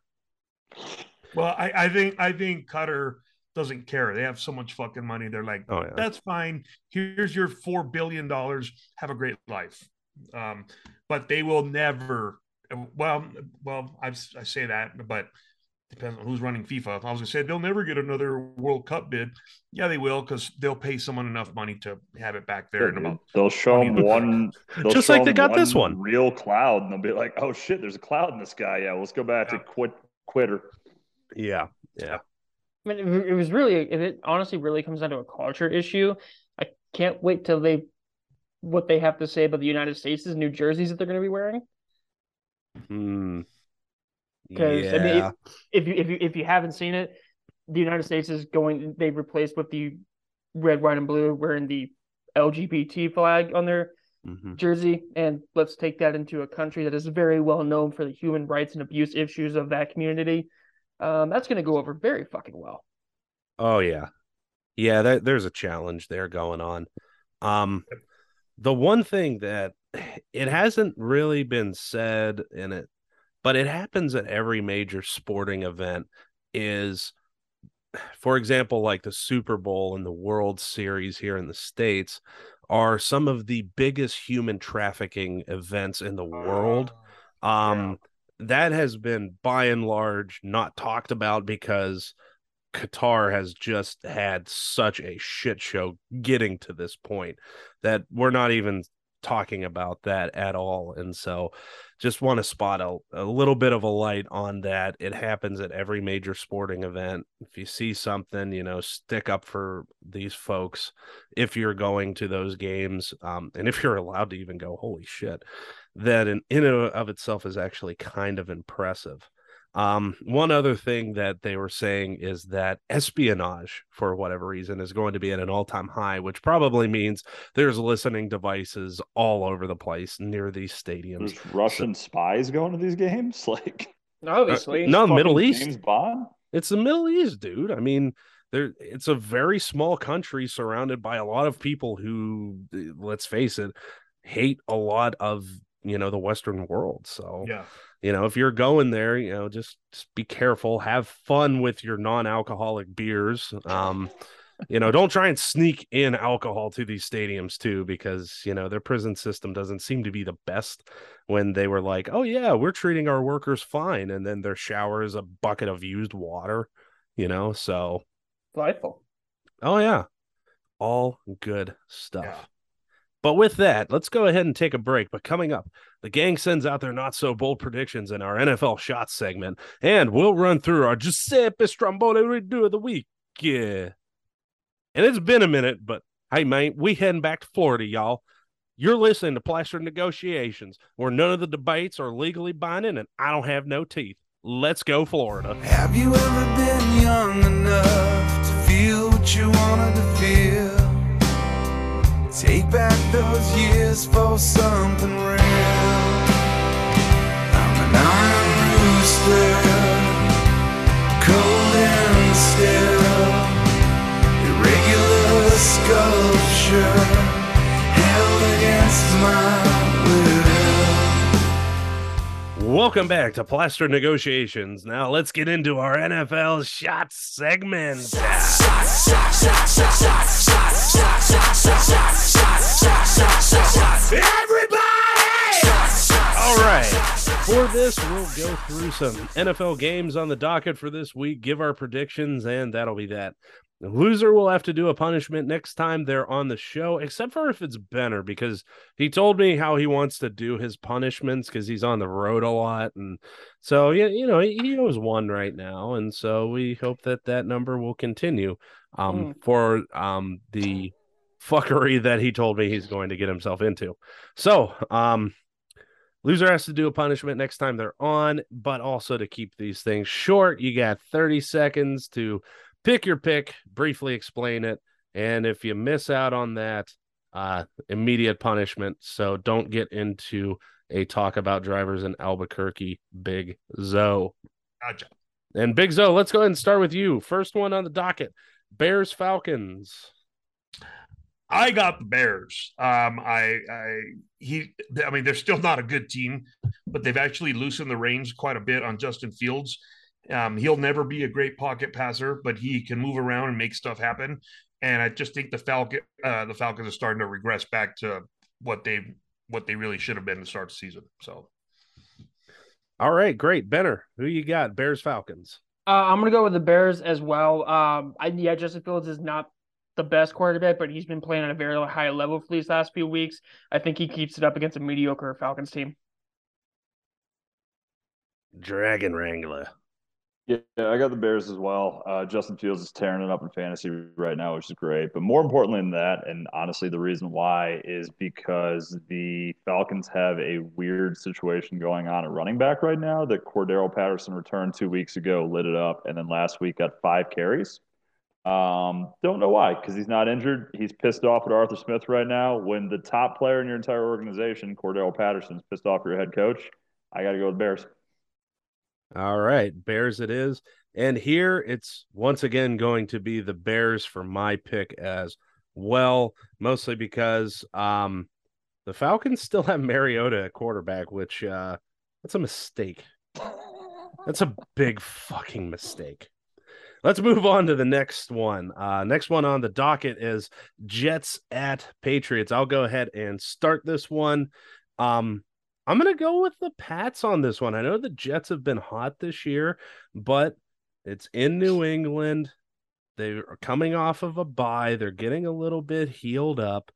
Well, I, I think I think Qatar doesn't care. They have so much fucking money. They're like, oh, yeah. That's fine. Here's your four billion dollars. Have a great life. Um, but they will never. Well, well, I've, I say that, but depends on who's running FIFA. I was going to say they'll never get another World Cup bid. Yeah, they will, because they'll pay someone enough money to have it back there. In about they'll show them one, they'll just show like they got one this one real cloud, and they'll be like, "Oh shit, there's a cloud in the sky." Yeah, well, let's go back yeah. to quit quitter. Yeah, yeah. I mean, it, it was really, it honestly really comes down to a culture issue. I can't wait till they what they have to say about the United States' new jerseys that they're going to be wearing. Hmm. Because yeah. I mean, if, if you if you if you haven't seen it, the United States is going. They replaced with the red, white, and blue, wearing the L G B T flag on their mm-hmm. jersey. And let's take that into a country that is very well known for the human rights and abuse issues of that community. Um, that's going to go over very fucking well. Oh yeah, yeah. That, there's a challenge there going on. Um, the one thing that it hasn't really been said in it. But it happens at every major sporting event is, for example, like the Super Bowl and the World Series here in the States are some of the biggest human trafficking events in the world. Um, yeah. That has been, by and large, not talked about because Qatar has just had such a shit show getting to this point that we're not even talking about that at all. And so just want to spot a, a little bit of a light on that. It happens at every major sporting event. If you see something, you know, stick up for these folks if you're going to those games, um, and if you're allowed to even go, holy shit, that in, in and of itself is actually kind of impressive. Um, one other thing that they were saying is that espionage, for whatever reason, is going to be at an all-time high, which probably means there's listening devices all over the place near these stadiums. There's Russian so, spies going to these games? Like, obviously. Uh, no, Middle East. James Bond? It's the Middle East, dude. I mean, there it's a very small country surrounded by a lot of people who, let's face it, hate a lot of, you know, the Western world. So, yeah. You know, if you're going there, you know, just, just be careful. Have fun with your non-alcoholic beers. Um, you know, don't try and sneak in alcohol to these stadiums, too, because, you know, their prison system doesn't seem to be the best when they were like, oh, yeah, we're treating our workers fine. And then their shower is a bucket of used water, you know, so. Delightful. Oh, yeah. All good stuff. Yeah. But with that, let's go ahead and take a break. But coming up, the gang sends out their not-so-bold predictions in our N F L Shots segment, and we'll run through our Giuseppe Stromboli redo of the week. Yeah. And it's been a minute, but hey, man, we heading back to Florida, y'all. You're listening to Plaster Negotiations, where none of the debates are legally binding, and I don't have no teeth. Let's go, Florida. Have you ever been young enough to feel what you wanted to feel? Take back those years for something real. I'm an iron rooster, cold and still. Irregular sculpture held against my will. Welcome back to Plaster Negotiations. Now let's get into our N F L Shots segment. Shots, shots, shots, shots, shots, shots, shots, shots, shots, shots, shots. Everybody! All right. For this, we'll go through some N F L games on the docket for this week, give our predictions, and that'll be that. The loser will have to do a punishment next time they're on the show, except for if it's Benner, because he told me how he wants to do his punishments because he's on the road a lot. And so, you know, he owes one right now. And so we hope that that number will continue um, mm. for um, the fuckery that he told me he's going to get himself into. So, um, loser has to do a punishment next time they're on, but also to keep these things short, you got thirty seconds to pick your pick, briefly explain it. And if you miss out on that, uh, immediate punishment. So don't get into a talk about drivers in Albuquerque, Big Zo. Gotcha. And Big Zo, let's go ahead and start with you. First one on the docket, Bears Falcons. I got the Bears. Um, I, I, he, I mean, they're still not a good team, but they've actually loosened the reins quite a bit on Justin Fields. Um, he'll never be a great pocket passer, but he can move around and make stuff happen. And I just think the Falcon, uh, the Falcons are starting to regress back to what they, what they really should have been to start the season. So, all right, great, Benner. Who you got? Bears, Falcons. Uh, I'm gonna go with the Bears as well. Um, I, yeah, Justin Fields is not the best quarterback, but he's been playing at a very high level for these last few weeks. I think he keeps it up against a mediocre Falcons team. Dragon Wrangler. Yeah, I got the Bears as well. Uh, Justin Fields is tearing it up in fantasy right now, which is great. But more importantly than that, and honestly the reason why, is because the Falcons have a weird situation going on at running back right now that Cordarrelle Patterson returned two weeks ago, lit it up, and then last week got five carries. Um, don't know why, because he's not injured. He's pissed off at Arthur Smith right now. When the top player in your entire organization, Cordarrelle Patterson, is pissed off your head coach, I got to go with Bears. All right, Bears it is. And here it's once again going to be the Bears for my pick as well, mostly because um, the Falcons still have Mariota at quarterback, which uh, that's a mistake. That's a big fucking mistake. Let's move on to the next one. Uh, next one on the docket is Jets at Patriots. I'll go ahead and start this one. Um, I'm going to go with the Pats on this one. I know the Jets have been hot this year, but it's in New England. They are coming off of a bye. They're getting a little bit healed up.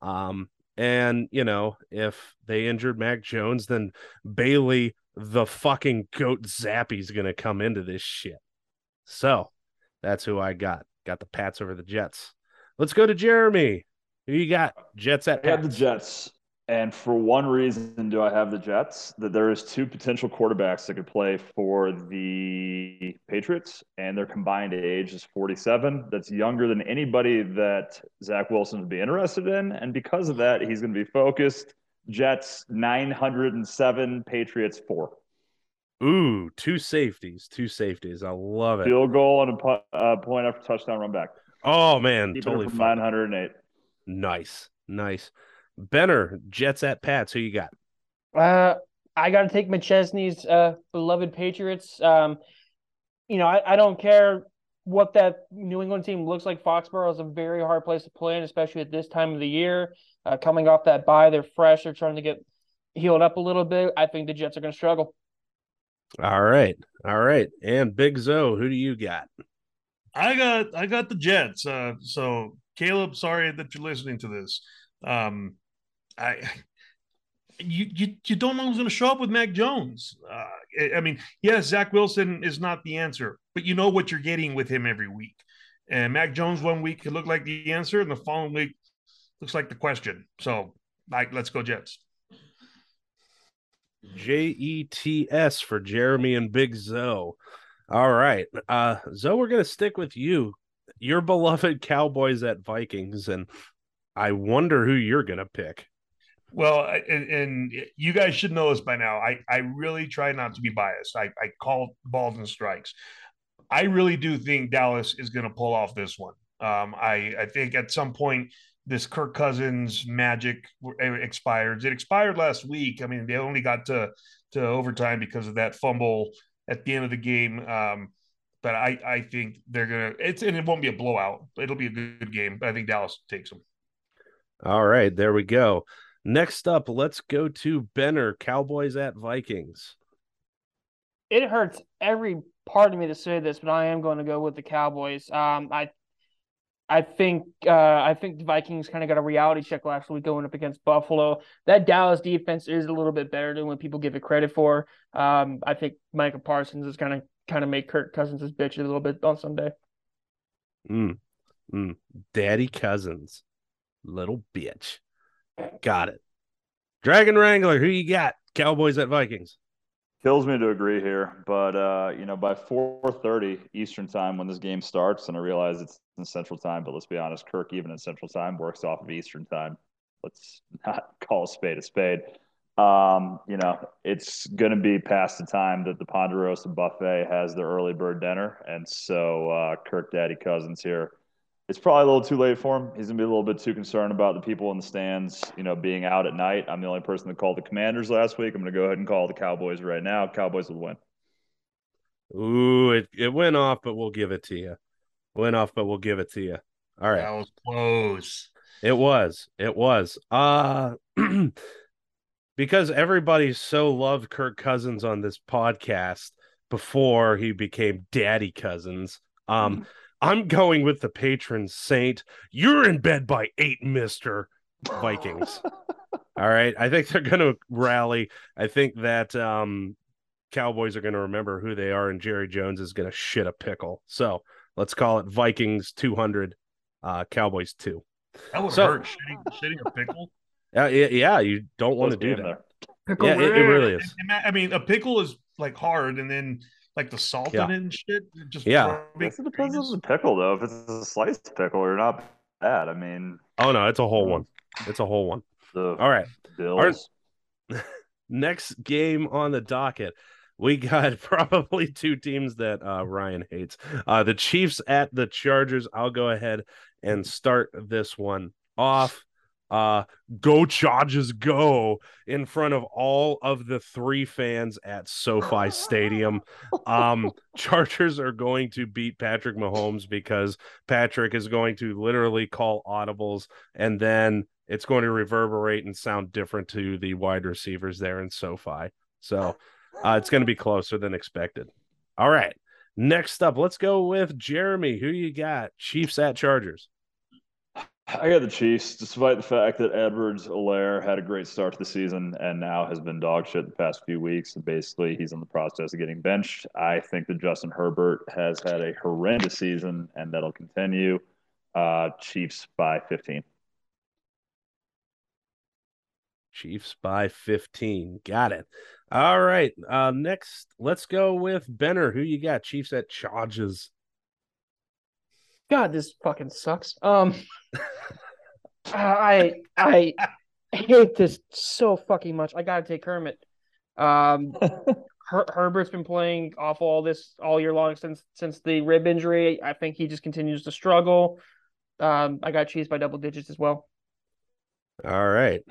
Um, and, you know, if they injured Mac Jones, then Bailey, the fucking goat Zappy, is going to come into this shit. So that's who I got. Got the Pats over the Jets. Let's go to Jeremy. Who you got? Jets at Pats. I had the Jets. And for one reason do I have the Jets, that there is two potential quarterbacks that could play for the Patriots, and their combined age is forty-seven. That's younger than anybody that Zach Wilson would be interested in. And because of that, he's going to be focused. Jets, nine hundred seven, Patriots, four. Ooh, two safeties, two safeties. I love it. Field goal and a uh, point after touchdown run back. Oh, man, keep totally from nine hundred eight. Nice, nice. Benner, Jets at Pats, who you got? Uh, I got to take McChesney's uh, beloved Patriots. Um, you know, I, I don't care what that New England team looks like. Foxborough is a very hard place to play in, especially at this time of the year. Uh, coming off that bye, they're fresh. They're trying to get healed up a little bit. I think the Jets are going to struggle. All right. All right. And Big Zo, who do you got? I got I got the Jets. Uh, so, Caleb, sorry that you're listening to this. Um, I you you, you don't know who's going to show up with Mac Jones. Uh, I mean, yes, Zach Wilson is not the answer, but you know what you're getting with him every week. And Mac Jones one week could look like the answer, and the following week looks like the question. So, like, let's go Jets. J E T S for Jeremy and Big Zo. All right. Uh, Zo, we're going to stick with you. Your beloved Cowboys at Vikings, and I wonder who you're going to pick. Well, and, and you guys should know this by now. I, I really try not to be biased. I, I call balls and strikes. I really do think Dallas is going to pull off this one. Um, I, I think at some point – this Kirk Cousins magic expires. It expired last week. I mean, they only got to, to overtime because of that fumble at the end of the game. Um, but I, I think they're going to – it's and it won't be a blowout. It'll be a good game, but I think Dallas takes them. All right, there we go. Next up, let's go to Benner, Cowboys at Vikings. It hurts every part of me to say this, but I am going to go with the Cowboys. Um, I – I think uh, I think the Vikings kind of got a reality check last week going up against Buffalo. That Dallas defense is a little bit better than what people give it credit for. Um, I think Micah Parsons is going to kind of make Kirk Cousins' bitch a little bit on Sunday. Mm. Mm. Daddy Cousins. Little bitch. Got it. Dragon Wrangler, who you got? Cowboys at Vikings. Kills me to agree here, but, uh, you know, by four thirty Eastern time when this game starts, and I realize it's in Central time, but let's be honest, Kirk, even in Central time, works off of Eastern time. let's not call a spade a spade. Um, you know, it's going to be past the time that the Ponderosa Buffet has their early bird dinner. And so uh, Kirk Daddy Cousins here, it's probably a little too late for him. He's going to be a little bit too concerned about the people in the stands, you know, being out at night. I'm the only person that called the Commanders last week. I'm going to go ahead and call the Cowboys right now. Cowboys will win. Ooh, it, it went off, but we'll give it to you. Went off, but we'll give it to you. All right. That was close. It was. It was. Uh Because everybody so loved Kirk Cousins on this podcast before he became Daddy Cousins. Um, I'm going with the patron saint. You're in bed by eight, Mister Vikings. All right. I think they're going to rally. I think that um, Cowboys are going to remember who they are, and Jerry Jones is going to shit a pickle. So let's call it Vikings two hundred, uh, Cowboys two. That would so, hurt, shitting, shitting a pickle. Uh, yeah, you don't want to do that. Pickle, yeah, it, it really is. And, and I mean, a pickle is like hard, and then like the salt in yeah. it and shit. Just yeah, it depends on the pickle though. If it's a sliced pickle or not, bad. I mean, oh no, it's a whole one. It's a whole one. All right, Our, next game on the docket, we got probably two teams that uh, Ryan hates. Uh, the Chiefs at the Chargers. I'll go ahead and start this one off. Uh, go Chargers go in front of all of the three fans at SoFi Stadium. Um, Chargers are going to beat Patrick Mahomes because Patrick is going to literally call audibles, and then it's going to reverberate and sound different to the wide receivers there in SoFi. So uh, it's going to be closer than expected. All right. Next up, let's go with Jeremy. Who you got? Chiefs at Chargers. I got the Chiefs, despite the fact that Edwards-Helaire had a great start to the season and now has been dog shit the past few weeks. And basically, he's in the process of getting benched. I think that Justin Herbert has had a horrendous season, and that'll continue. Uh, Chiefs by fifteen. Chiefs by fifteen. Got it. All right. Uh, next, let's go with Benner. Who you got? Chiefs at Chargers. God, this fucking sucks. Um, I I hate this so fucking much. I gotta take Kermit. Um, Her- Herbert's been playing awful all this all year long since since the rib injury. I think he just continues to struggle. Um, I got Chiefs by double digits as well. All right,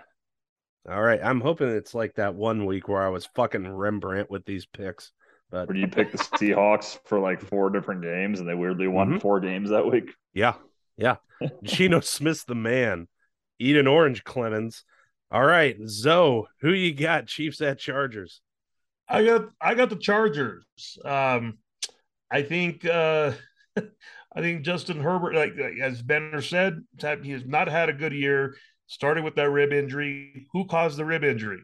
all right. I'm hoping it's like that one week where I was fucking Rembrandt with these picks. But... Where you pick the Seahawks for like four different games, and they weirdly won mm-hmm. four games that week. Yeah, yeah. Geno Smith's the man. Eat an orange, Clemens. All right, Zoe, who you got? Chiefs at Chargers. I got, I got the Chargers. Um, I think, uh, I think Justin Herbert, like as Benner said, he has not had a good year. Started with that rib injury. Who caused the rib injury?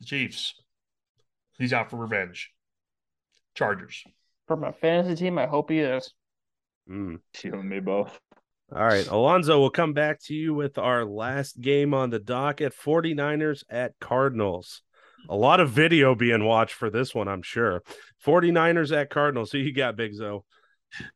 The Chiefs. He's out for revenge. Chargers. For my fantasy team, I hope he is. Mm. You and me both. All right, Alonzo, we'll come back to you with our last game on the docket, forty-niners at Cardinals. A lot of video being watched for this one, I'm sure. forty-niners at Cardinals. Who you got, Big Zo?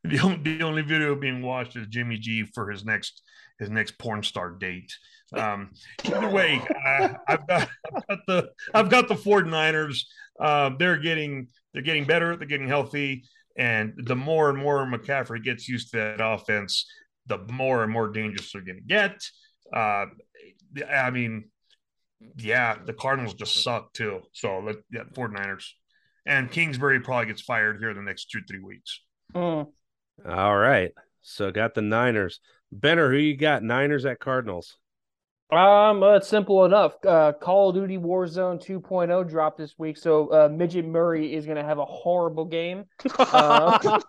The only, the only video being watched is Jimmy G for his next his next porn star date. Um, either way, uh, I've got I've got the I've got the forty-niners. Uh, they're getting they're getting better. They're getting healthy, and the more and more McCaffrey gets used to that offense, the more and more dangerous they're going to get. Uh, I mean, yeah, the Cardinals just suck too. So let yeah, forty-niners, and Kingsbury probably gets fired here in the next two three weeks. Mm. All right, so got the Niners. Benner, who you got? Niners at Cardinals. Um, uh, it's simple enough. Uh, Call of Duty Warzone two point oh dropped this week, so uh, Midget Murray is going to have a horrible game. Uh, uh,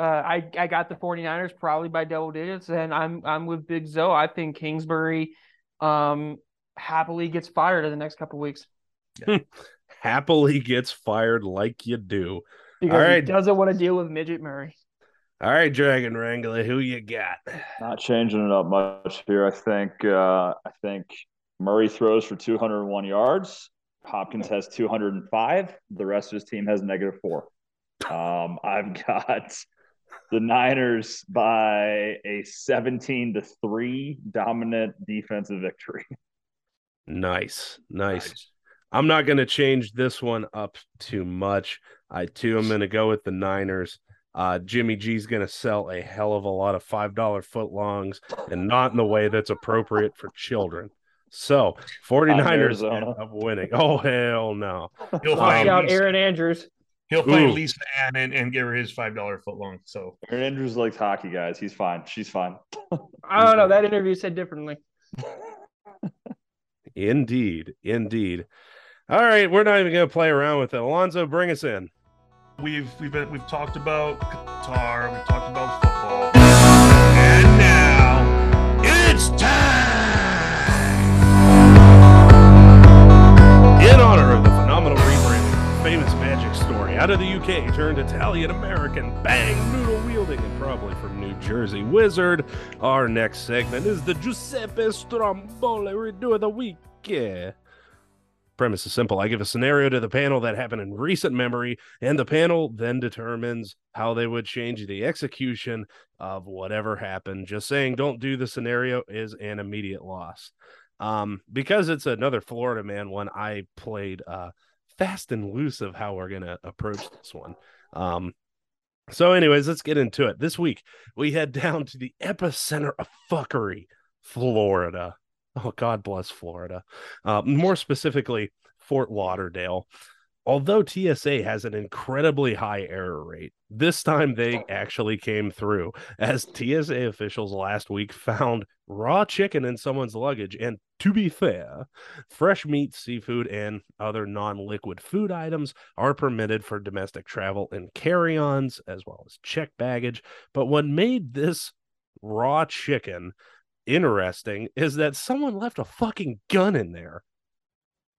I I got the forty-niners probably by double digits, and I'm I'm with Big Zo. I think Kingsbury, um, happily gets fired in the next couple weeks. Happily gets fired, like you do. Because All right. he doesn't want to deal with Midget Murray. All right, Dragon Wrangler, who you got? Not changing it up much here. I think uh, I think Murray throws for two hundred one yards. Hopkins has two hundred five. The rest of his team has negative four. Um, I've got the Niners by a seventeen to three dominant defensive victory. Nice, nice. nice. I'm not going to change this one up too much. I, too, am going to go with the Niners. Uh, Jimmy G's going to sell a hell of a lot of five dollar footlongs, and not in the way that's appropriate for children. So, 49ers end up winning. Oh, hell no. He'll flush um, out Aaron Andrews. He'll find Lisa Ann and, and give her his five dollar footlong. So Aaron Andrews likes hockey, guys. He's fine. She's fine. I don't know. That interview said differently. Indeed. Indeed. All right. We're not even going to play around with it. Alonzo, bring us in. We've we've been, we've talked about Qatar. We've talked about football. And now it's time. In honor of the phenomenal rebranding, famous magic story out of the U K turned Italian-American, bang, noodle-wielding, and probably from New Jersey wizard, our next segment is the Giuseppe Stromboli Redo of the Week. Yeah. Premise is simple. I give a scenario to the panel that happened in recent memory, and the panel then determines how they would change the execution of whatever happened. Just saying don't do the scenario is an immediate loss. Um, because it's another Florida man one, I played uh, fast and loose of how we're going to approach this one. Um, so anyways, let's get into it. This week, we head down to the epicenter of fuckery, Florida. Oh, God bless Florida. Uh, more specifically, Fort Lauderdale. Although T S A has an incredibly high error rate, this time they actually came through, as T S A officials last week found raw chicken in someone's luggage. And to be fair, fresh meat, seafood, and other non-liquid food items are permitted for domestic travel in carry-ons as well as checked baggage. But what made this raw chicken interesting is that someone left a fucking gun in there,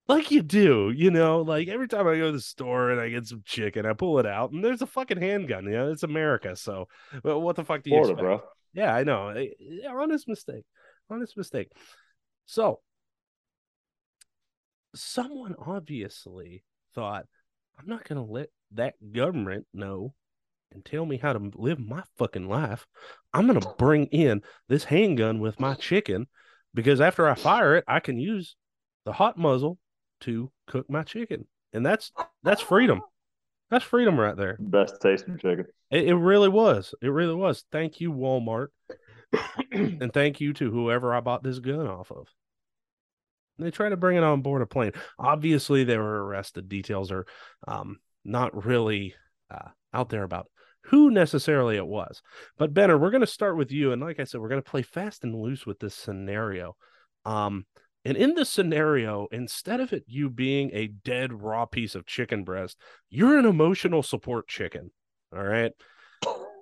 like you do, you know, like every time I go to the store and I get some chicken, I pull it out and there's a fucking handgun. You know, it's America, so but what the fuck do you Florida, expect? Bro. Yeah, I know. Honest mistake. Honest mistake. So someone obviously thought, I'm not gonna let that government know and tell me how to live my fucking life. I'm going to bring in this handgun with my chicken, because after I fire it, I can use the hot muzzle to cook my chicken. And that's, that's freedom. That's freedom right there. Best tasting chicken. It, it really was. It really was. Thank you, Walmart. And thank you to whoever I bought this gun off of. And they tried to bring it on board a plane. Obviously they were arrested. Details are um, not really uh, out there about who necessarily it was. But Benner, we're going to start with you. And like I said, we're going to play fast and loose with this scenario. Um, and in this scenario, instead of it you being a dead raw piece of chicken breast, you're an emotional support chicken. All right.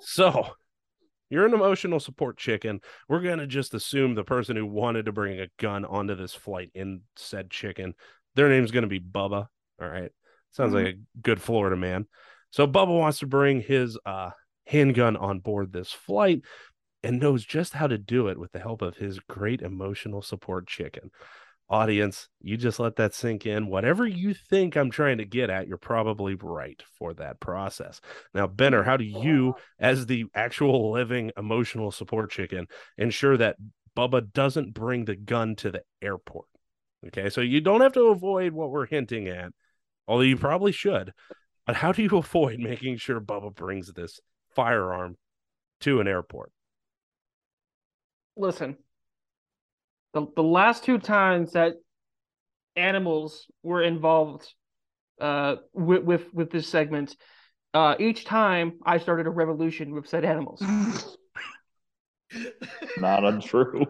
So you're an emotional support chicken. We're going to just assume the person who wanted to bring a gun onto this flight in said chicken, their name's going to be Bubba. All right. Sounds mm-hmm. like a good Florida man. So Bubba wants to bring his uh, handgun on board this flight and knows just how to do it with the help of his great emotional support chicken. Audience, you just let that sink in. Whatever you think I'm trying to get at, you're probably right for that process. Now, Benner, how do you, as the actual living emotional support chicken, ensure that Bubba doesn't bring the gun to the airport? Okay, so you don't have to avoid what we're hinting at, although you probably should. But how do you avoid making sure Bubba brings this firearm to an airport? Listen, the, the last two times that animals were involved uh, with, with, with this segment, uh, each time I started a revolution with said animals. Not untrue.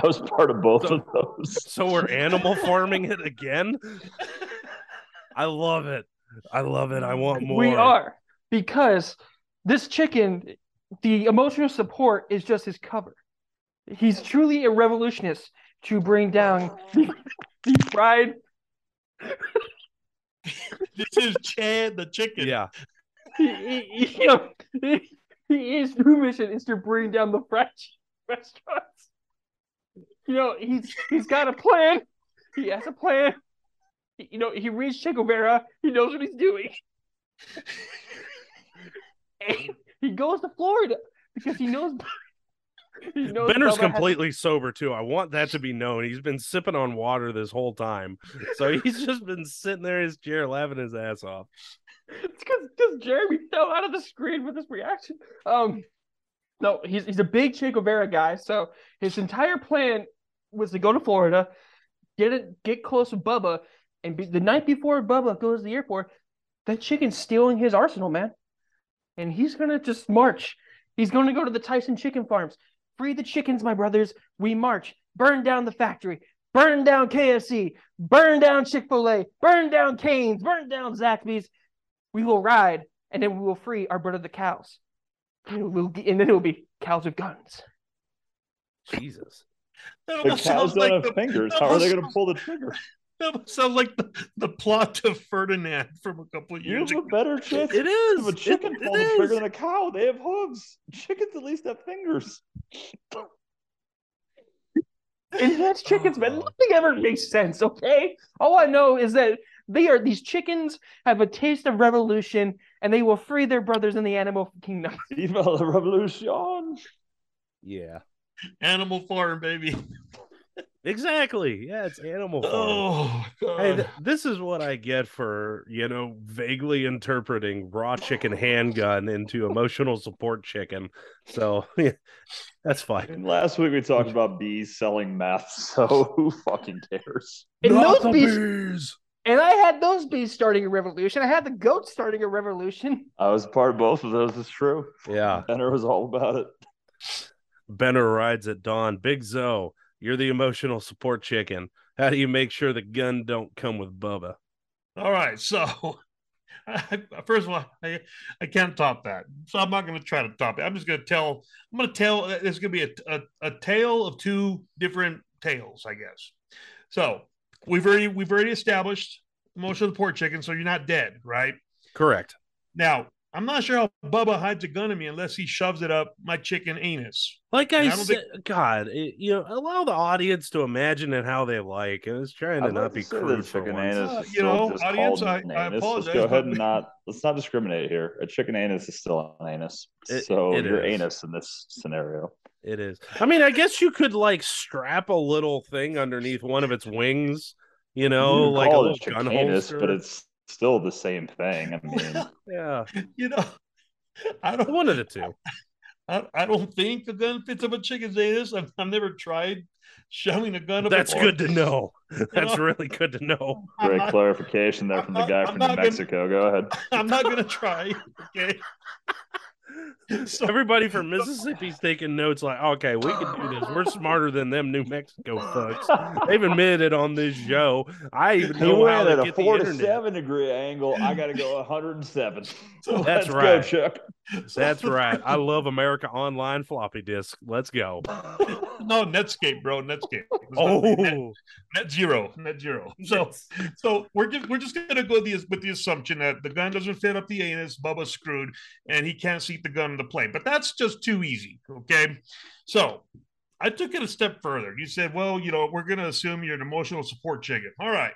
I was part of both so, of those. So we're animal farming it again? I love it. I love it. I want more. We are, because this chicken, the emotional support is just his cover. He's truly a revolutionist to bring down the, the fried. This is Chad the chicken. Yeah. He, he, he, you know, he, he is, his mission is to bring down the fried restaurants. You know, he's he's got a plan. He has a plan. You know, he reads Che Guevara. He knows what he's doing. He goes to Florida because he knows. He knows Bender's completely has... sober too. I want that to be known. He's been sipping on water this whole time, so he's just been sitting there in his chair laughing his ass off. It's because Jeremy fell out of the screen with his reaction. Um, no, he's he's a big Che Guevara guy. So his entire plan was to go to Florida, get it, get close with Bubba, and be, the night before Bubba goes to the airport, that chicken's stealing his arsenal, man, and he's gonna just march. He's gonna go to the Tyson chicken farms. Free the chickens, my brothers. We march. Burn down the factory. Burn down K F C. Burn down Chick-fil-A. Burn down Cane's. Burn down Zaxby's. We will ride, and then we will free our brother the cows. And, we'll, and then it will be cows with guns. Jesus. The cows don't have fingers. How are they going to pull the trigger? That sounds like the, the plot of Ferdinand from a couple of years ago. You have a better chance it is. of a chicken pulling the trigger than a cow. They have hooves. Chickens at least have fingers. And that's chickens, man. Nothing ever makes sense, okay? All I know is that they are these chickens have a taste of revolution, and they will free their brothers in the animal kingdom. Evil revolution. Yeah. Animal farm, baby. Exactly. Yeah, it's Animal Farm. Oh, God. Hey, th- this is what I get for, you know, vaguely interpreting raw chicken handgun into emotional support chicken. So yeah, that's fine. And last week we talked about bees selling meth, so who fucking cares? And Not those bees, bees. And I had those bees starting a revolution. I had the goats starting a revolution. I was part of both of those. It's true. Yeah. Benner was all about it. Benner rides at dawn. Big Zoe. You're the emotional support chicken. How do you make sure the gun don't come with Bubba? All right. So, I, first of all, I, I can't top that. So I'm not going to try to top it. I'm just going to tell. I'm going to tell. There's going to be a, a a tale of two different tales, I guess. So we've already we've already established emotional support chicken. So you're not dead, right? Correct. Now. I'm not sure how Bubba hides a gun in me unless he shoves it up my chicken anus. Like I, I said, think... God, it, you know, allow the audience to imagine it how they like. I was trying to I'd not be crude for once. Uh, you know, audience, I, I apologize. Let's go ahead and not let's not discriminate here. A chicken anus is still an anus, it, so it you're is. anus in this scenario. It is. I mean, I guess you could like strap a little thing underneath one of its wings. You know, you like a little gun anus, holster, but it's. Still the same thing. I mean, yeah, you know, I don't one of the two. I, I don't think the gun fits up a chicken's anus. I've, I've never tried shoving a gun. That's up good to know. That's know? really good to know. Great I, clarification there from I, the guy I'm from New gonna, Mexico. Go ahead. I'm not gonna try. Okay. So everybody from Mississippi's taking notes like, okay, we can do this. We're smarter than them New Mexico folks. They've admitted on this show. I even know how to get the internet. At a forty-seven degree angle, I got to go one hundred seven. So that's right. Let's go, Chuck. That's right. I love America Online floppy disk. Let's go. No, Netscape, bro. Netscape. Oh, net, net zero. Net zero. So, so we're just, we're just gonna go the, with the assumption that the gun doesn't fit up the anus. Bubba's screwed, and he can't seat the gun in the plane. But that's just too easy. Okay. So I took it a step further. You said, well, you know, we're gonna assume you're an emotional support chicken. All right.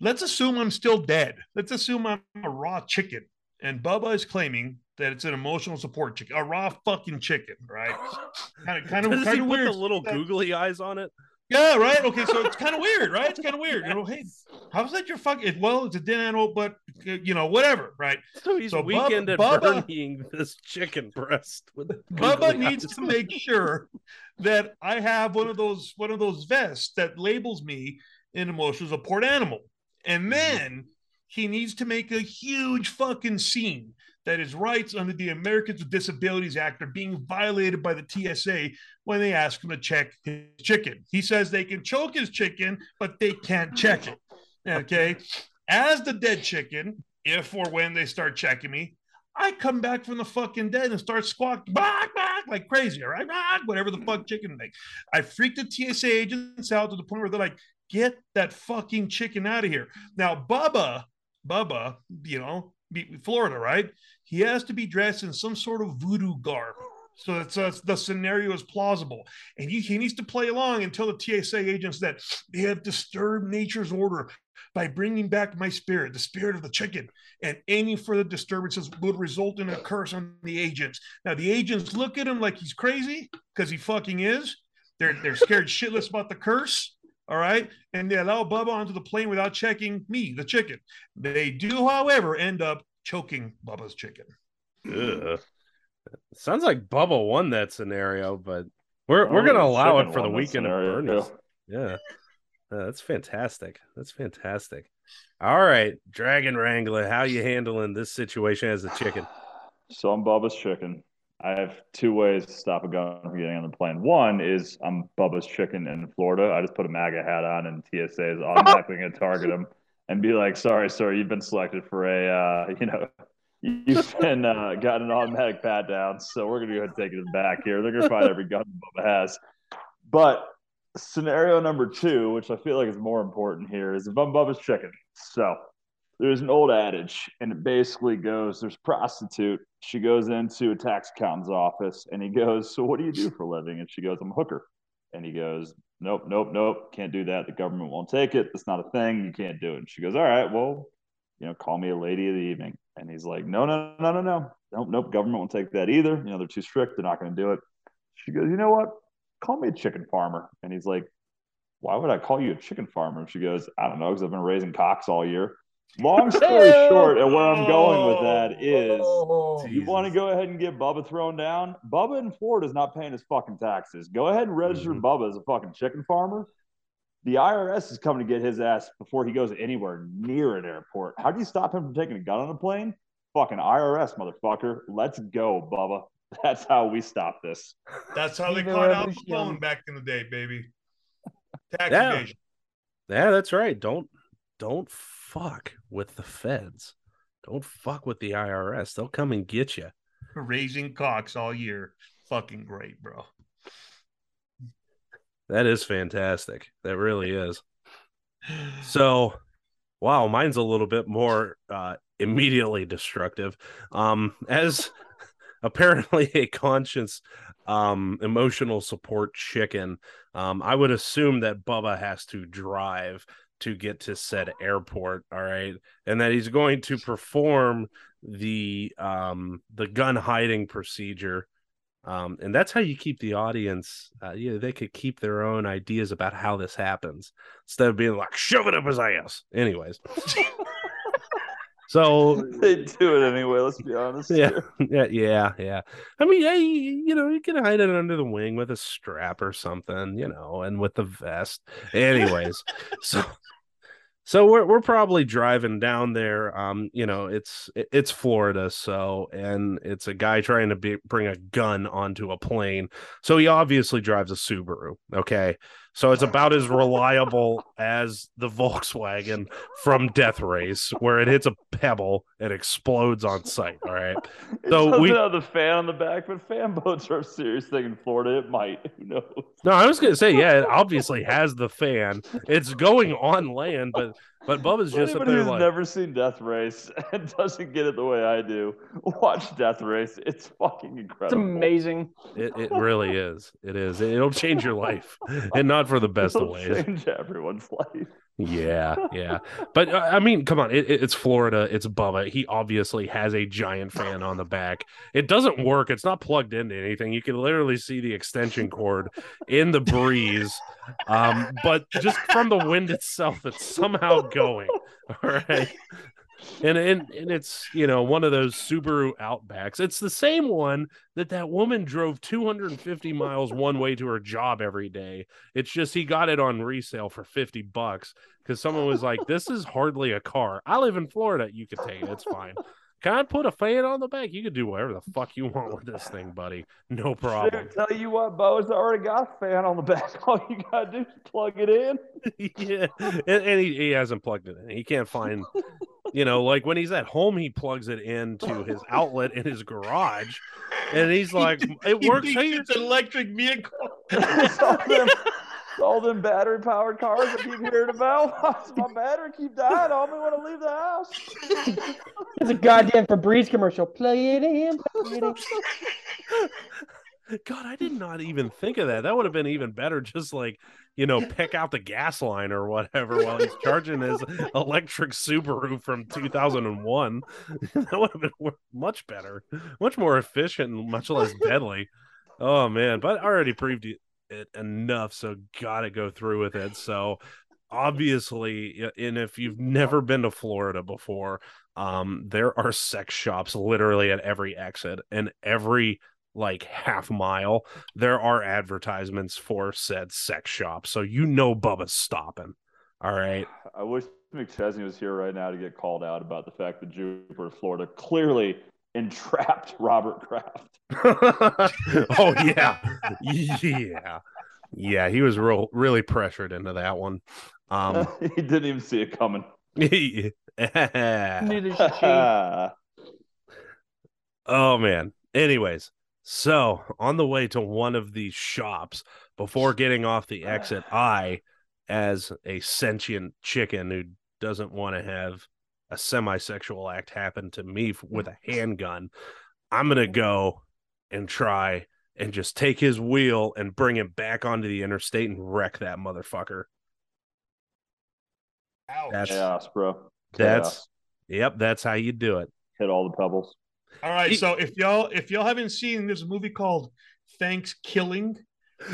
Let's assume I'm still dead. Let's assume I'm a raw chicken, and Bubba is claiming that it's an emotional support chicken, a raw fucking chicken, right? Kind of, kind of, kind of weird. With the little googly eyes on it. Yeah, right. Okay, so it's kind of weird, right? It's kind of weird. Yes. You know, hey, how's that your fucking? Well, it's a dead animal, but you know, whatever, right? So he's so weekend at burning this chicken breast. With Bubba needs to make sure that I have one of those one of those vests that labels me an emotional support animal, and then he needs to make a huge fucking scene that his rights under the Americans with Disabilities Act are being violated by the T S A when they ask him to check his chicken. He says they can choke his chicken, but they can't check it. Okay. As the dead chicken, if or when they start checking me, I come back from the fucking dead and start squawking bark, bark, like crazy, all right? Bark, whatever the fuck chicken makes. I freak the T S A agents out to the point where they're like, get that fucking chicken out of here. Now, Bubba, Bubba, you know, Florida, right? He has to be dressed in some sort of voodoo garb. So it's, uh, the scenario is plausible. And he, he needs to play along and tell the T S A agents that they have disturbed nature's order by bringing back my spirit, the spirit of the chicken, and any further disturbances would result in a curse on the agents. Now, the agents look at him like he's crazy, because he fucking is. They're, they're scared shitless about the curse. All right. And they allow Bubba onto the plane without checking me, the chicken. They do, however, end up choking Bubba's chicken. Ugh. Sounds like Bubba won that scenario, but we're we're gonna allow it for the weekend of earnings. Yeah, uh, that's fantastic. That's fantastic. All right, Dragon Wrangler, how you handling this situation as a chicken? So I'm Bubba's chicken. I have two ways to stop a gun from getting on the plane. One is I'm Bubba's chicken in Florida. I just put a MAGA hat on, and T S A is automatically gonna target him and be like, "Sorry, sir, you've been selected for a uh, you know." You've been uh, got an automatic pat down, so we're gonna go ahead and take it back here. They're gonna find every gun Bubba has. But scenario number two, which I feel like is more important here, is if I'm Bubba's chicken. So there's an old adage, and it basically goes: there's a prostitute. She goes into a tax accountant's office, and he goes, "So what do you do for a living?" And she goes, "I'm a hooker." And he goes, "Nope, nope, nope, can't do that. The government won't take it. It's not a thing. You can't do it." And she goes, "All right, well, you know, call me a lady of the evening." And he's like, no, no, no, no, no, nope, nope. Government won't take that either. You know, they're too strict. They're not going to do it. She goes, you know what? Call me a chicken farmer. And he's like, why would I call you a chicken farmer? And she goes, I don't know, because I've been raising cocks all year. Long story short, and where I'm going with that is, oh, you want to go ahead and get Bubba thrown down? Bubba in Florida is not paying his fucking taxes. Go ahead and register mm-hmm. Bubba as a fucking chicken farmer. The I R S is coming to get his ass before he goes anywhere near an airport. How do you stop him from taking a gun on a plane? Fucking I R S, motherfucker. Let's go, Bubba. That's how we stop this. That's how they caught Al Capone back in the day, baby. Tax yeah. evasion. Yeah, that's right. Don't don't fuck with the feds. Don't fuck with the I R S. They'll come and get you. Raising cocks all year. Fucking great, bro. That is fantastic. That really is. So, wow, mine's a little bit more uh, immediately destructive. Um, as apparently a conscious, um, emotional support chicken, um, I would assume that Bubba has to drive to get to said airport, all right? And that he's going to perform the, um, the gun hiding procedure. Um, and that's how you keep the audience, uh, you know, they could keep their own ideas about how this happens instead of being like, shove it up his ass. Anyways. So they do it anyway. Let's be honest. Yeah. Here. Yeah. Yeah. Yeah. I mean, yeah, you, you know, you can hide it under the wing with a strap or something, you know, and with the vest anyways. so, so we're, we're probably driving down there. Um, you know, it's, it's Florida. So, and it's a guy trying to be, bring a gun onto a plane. So he obviously drives a Subaru. Okay. So it's about as reliable as the Volkswagen from Death Race, where it hits a pebble and explodes on sight. All right. So we have the fan on the back, but fan boats are a serious thing in Florida. It might. Who knows? No, I was going to say, yeah, it obviously has the fan. It's going on land, but but Bubba's just up there. Anybody who's like, never seen Death Race and doesn't get it the way I do, watch Death Race. It's fucking incredible. It's amazing. It it really is. It is. It'll change your life, and not for the best of ways. Change everyone's life. Yeah, yeah. But uh, I mean, come on. It, it, it's Florida. It's Bubba. He obviously has a giant fan on the back. It doesn't work. It's not plugged into anything. You can literally see the extension cord in the breeze. Um, but just from the wind itself, it's somehow going. All right. And, and and it's, you know, one of those Subaru Outbacks. It's the same one that that woman drove two hundred fifty miles one way to her job every day. It's just he got it on resale for fifty bucks because someone was like, this is hardly a car. I live in Florida. You can take it. It's fine. Can I put a fan on the back? You can do whatever the fuck you want with this thing, buddy. No problem. Sure, tell you what, Bo, it's already got a fan on the back. All you got to do is plug it in. Yeah, and, and he, he hasn't plugged it in. He can't find... You know, like when he's at home, he plugs it into his outlet in his garage, and he's like, "It he works." Hey, it's an electric vehicle. It's all them, all them battery-powered cars I keep hearing about. My battery keep dying. I only want to leave the house. It's a goddamn Febreze commercial. Play it in. Play it in. God, I did not even think of that. That would have been even better. Just like, you know, pick out the gas line or whatever while he's charging his electric Subaru from two thousand one. That would have been much better, much more efficient, and much less deadly. Oh, man. But I already proved it enough, so got to go through with it. So obviously, and if you've never been to Florida before, um, there are sex shops literally at every exit and every like half mile there are advertisements for said sex shop, so you know Bubba's stopping. All right, I wish McChesney was here right now to get called out about the fact that Jupiter, Florida clearly entrapped Robert Kraft. Oh yeah. Yeah, yeah, he was real really pressured into that one. Um he didn't even see it coming. Neither should she. Oh man. Anyways, so on the way to one of these shops, before getting off the exit, I, as a sentient chicken who doesn't want to have a semi-sexual act happen to me with a handgun, I'm going to go and try and just take his wheel and bring him back onto the interstate and wreck that motherfucker. Ouch. That's, chaos, bro. That's, chaos. Yep, that's how you do it. Hit all the pebbles. All right, so if y'all if y'all haven't seen, there's a movie called Thanks-Killing.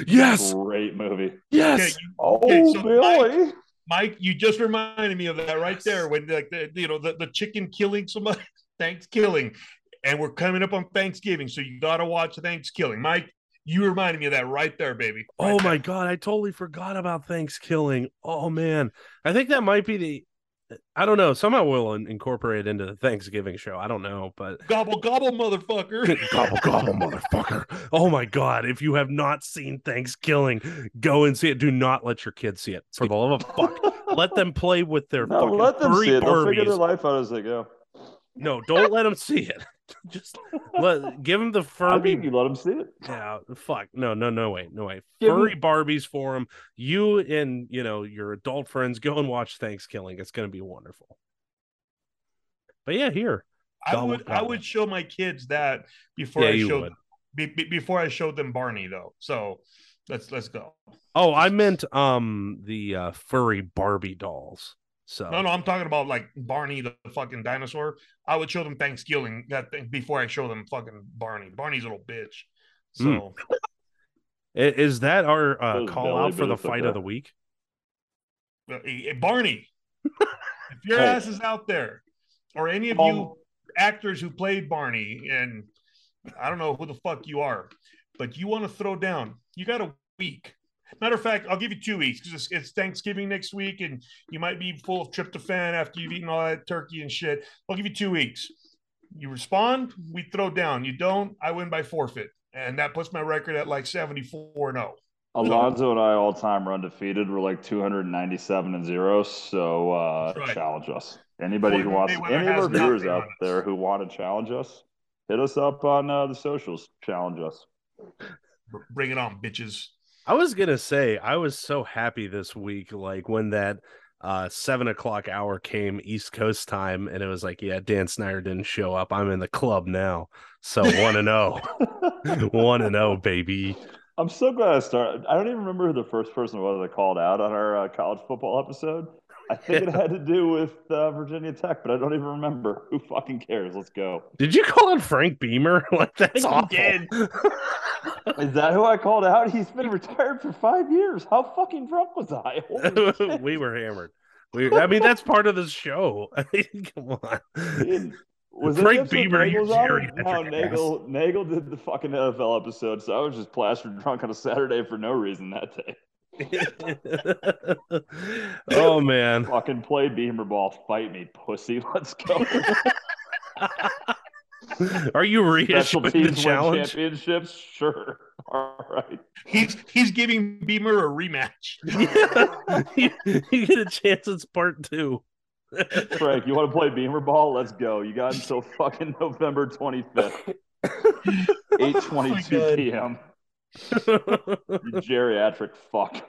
Yes, great movie. Yes. Okay, you, oh, okay, so Billy, Mike, Mike, you just reminded me of that right there when like the, you know the, the chicken killing somebody. Thanks-Killing, and we're coming up on Thanksgiving, so you gotta watch Thanks-Killing. Mike, you reminded me of that right there, baby. Right oh my there. God, I totally forgot about Thanks-Killing. Oh man, I think that might be the. I don't know. Somehow we'll incorporate it into the Thanksgiving show. I don't know, but gobble gobble, motherfucker! Gobble gobble, motherfucker! Oh my God! If you have not seen Thanksgiving, go and see it. Do not let your kids see it. For the love of fuck, let them play with their no, fucking let them three see it. They'll figure their life out as they go. No, don't let them see it. Just let give them the Furby. I mean, you let them see it. Yeah, fuck. No, no, no way, no way. Give Furry me. Barbies for them. You and you know your adult friends go and watch Thanksgiving. It's going to be wonderful. But yeah, here I Donald would Donald. I would show my kids that before yeah, I showed them, be, be, before I showed them Barney though. So let's let's go. Oh, I meant um the uh, furry Barbie dolls. So. No, no, I'm talking about like Barney the fucking dinosaur. I would show them Thanksgiving that thing before I show them fucking Barney. Barney's a little bitch. So, mm. Is that our uh, that call out for the fight of the week? Barney, if your hey. ass is out there, or any of oh. you actors who played Barney, and I don't know who the fuck you are, but you want to throw down, you got a week. Matter of fact, I'll give you two weeks because it's, it's Thanksgiving next week, and you might be full of tryptophan after you've eaten all that turkey and shit. I'll give you two weeks. You respond, we throw down. You don't, I win by forfeit, and that puts my record at like seventy-four and zero. Alonzo and I all time are undefeated. We're like two hundred ninety-seven and zero. So uh, right. challenge us. Anybody Boy, who wants, any of our viewers out there who want to challenge us, hit us up on uh, the socials. Challenge us. Bring it on, bitches. I was going to say, I was so happy this week, like when that uh, seven o'clock hour came East Coast time, and it was like, yeah, Dan Snyder didn't show up. I'm in the club now. So one and oh, one and oh, baby. I'm so glad I started. I don't even remember who the first person was that called out on our uh, college football episode. I think yeah. it had to do with uh, Virginia Tech, but I don't even remember. Who fucking cares? Let's go. Did you call out Frank Beamer? Like, that's awful. Did. Is that who I called out? He's been retired for five years. How fucking drunk was I? We were hammered. We, I mean, that's part of the show. Come on. It, was Frank Beamer, you're serious. No, Nagel, Nagel did the fucking N F L episode, so I was just plastered drunk on a Saturday for no reason that day. Oh man, fucking play Beamer ball, fight me, pussy. Let's go. Are you reissuing the challenge? Championships, sure. All right. He's he's giving Beamer a rematch. Yeah. you, you get a chance. It's part two. Frank, you want to play Beamer ball? Let's go. You got until fucking November twenty fifth, eight twenty two p.m. Geriatric fuck.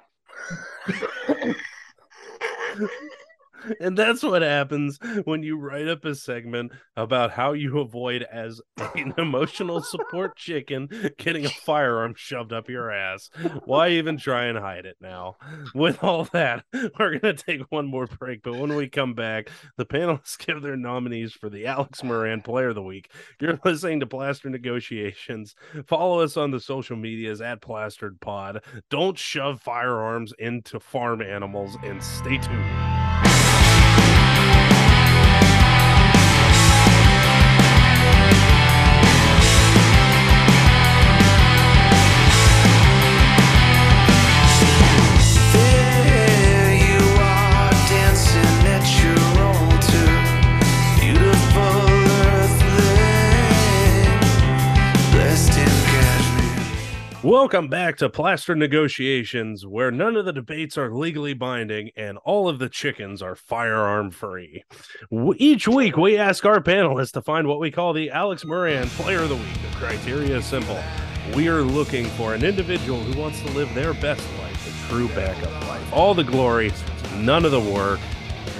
And that's what happens when you write up a segment about how you avoid, as an emotional support chicken, getting a firearm shoved up your ass. Why even try and hide it now? With all that, we're going to take one more break. But when we come back, the panelists give their nominees for the Alex Moran Player of the Week. You're listening to Plastered Negotiations. Follow us on the social medias at Plastered Pod. Don't shove firearms into farm animals, and stay tuned. Welcome back to Plaster Negotiations, where none of the debates are legally binding and all of the chickens are firearm free. Each week, we ask our panelists to find what we call the Alex Moran Player of the Week. The criteria is simple. We are looking for an individual who wants to live their best life, the true backup life. All the glory, none of the work.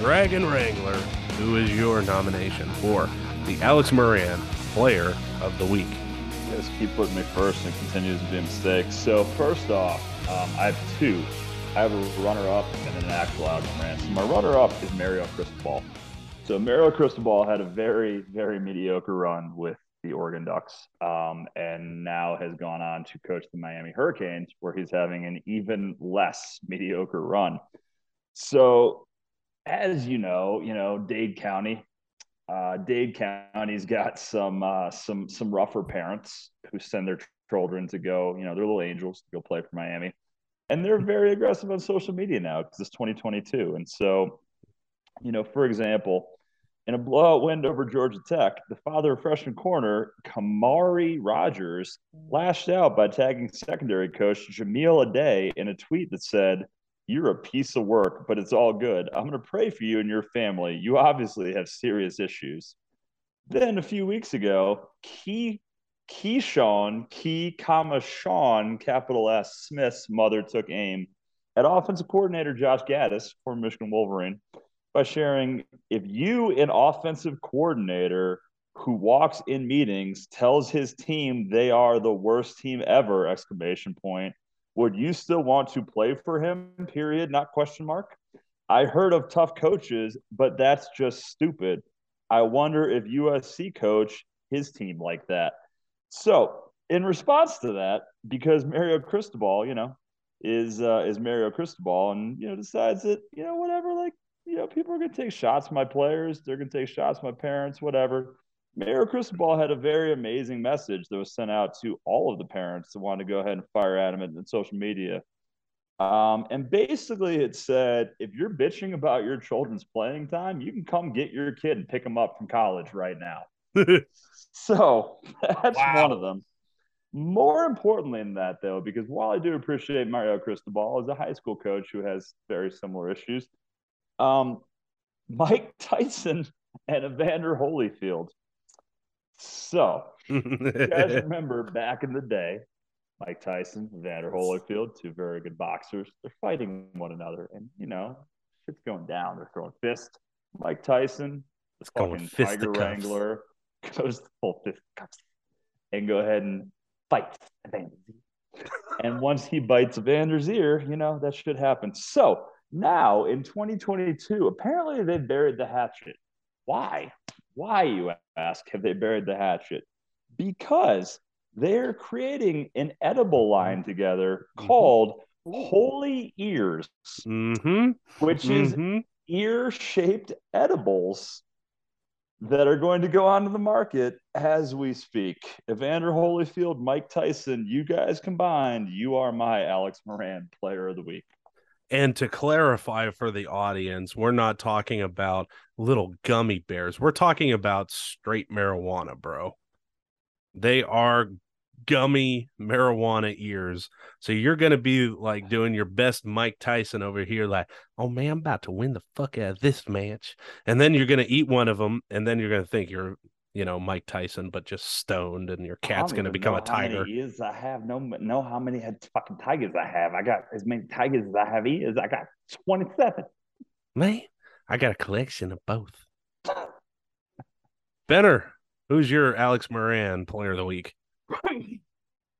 Dragon Wrangler, who is your nomination for the Alex Moran Player of the Week? Just keep putting me first and continues to be a mistake. So first off, um, I have two. I have a runner-up and an actual Alex Moran. So my runner-up is Mario Cristobal. So Mario Cristobal had a very, very mediocre run with the Oregon Ducks, um, and now has gone on to coach the Miami Hurricanes, where he's having an even less mediocre run. So as you know, you know, Dade County, Uh, Dade County's got some uh, some some rougher parents who send their children to go, you know, they're little angels to go play for Miami, and they're very aggressive on social media now because it's twenty twenty-two. And so, you know, for example, in a blowout win over Georgia Tech, the father of freshman corner Kamari Rogers lashed out by tagging secondary coach Jameel Adey in a tweet that said, "You're a piece of work, but it's all good. I'm going to pray for you and your family. You obviously have serious issues." Then a few weeks ago, Key, Keyshawn, Key, comma, Sean, capital S, Smith's mother took aim at offensive coordinator Josh Gaddis, former Michigan Wolverine, by sharing, "If you, an offensive coordinator who walks in meetings, tells his team they are the worst team ever, exclamation point, would you still want to play for him, period, not question mark? I heard of tough coaches, but that's just stupid. I wonder if U S C coach his team like that." So in response to that, because Mario Cristobal, you know, is uh, is Mario Cristobal, and, you know, decides that, you know, whatever, like, you know, people are going to take shots at my players. They're going to take shots at my parents, whatever. Mayor Cristobal had a very amazing message that was sent out to all of the parents that wanted to go ahead and fire at him in social media. Um, and basically it said, if you're bitching about your children's playing time, you can come get your kid and pick them up from college right now. So that's wow. one of them. More importantly than that, though, because while I do appreciate Mario Cristobal as a high school coach who has very similar issues, um, Mike Tyson and Evander Holyfield. So, you guys remember back in the day, Mike Tyson, Evander Holyfield, two very good boxers. They're fighting one another, and, you know, shit's going down. They're throwing fists. Mike Tyson, the fucking Tiger Wrangler, goes full fisticuffs and go ahead and fights Evander's ear. And once he bites Evander's ear, you know, that shit happens. So, now, in twenty twenty-two, apparently they buried the hatchet. Why? Why, you ask, have they buried the hatchet? Because they're creating an edible line together called mm-hmm. Holy Ears, mm-hmm. which mm-hmm. is ear-shaped edibles that are going to go onto the market as we speak. Evander Holyfield, Mike Tyson, you guys combined, you are my Alex Moran Player of the Week. And to clarify for the audience, we're not talking about little gummy bears. We're talking about straight marijuana, bro. They are gummy marijuana ears. So you're going to be like doing your best Mike Tyson over here, like, oh, man, I'm about to win the fuck out of this match. And then you're going to eat one of them, and then you're going to think you're, you know, Mike Tyson, but just stoned, and your cat's going to become a tiger. Ears I have no, know how many fucking tigers I have. I got as many tigers as I have ears. I got twenty-seven. Man, I got a collection of both. Benner, who's your Alex Moran player of the week?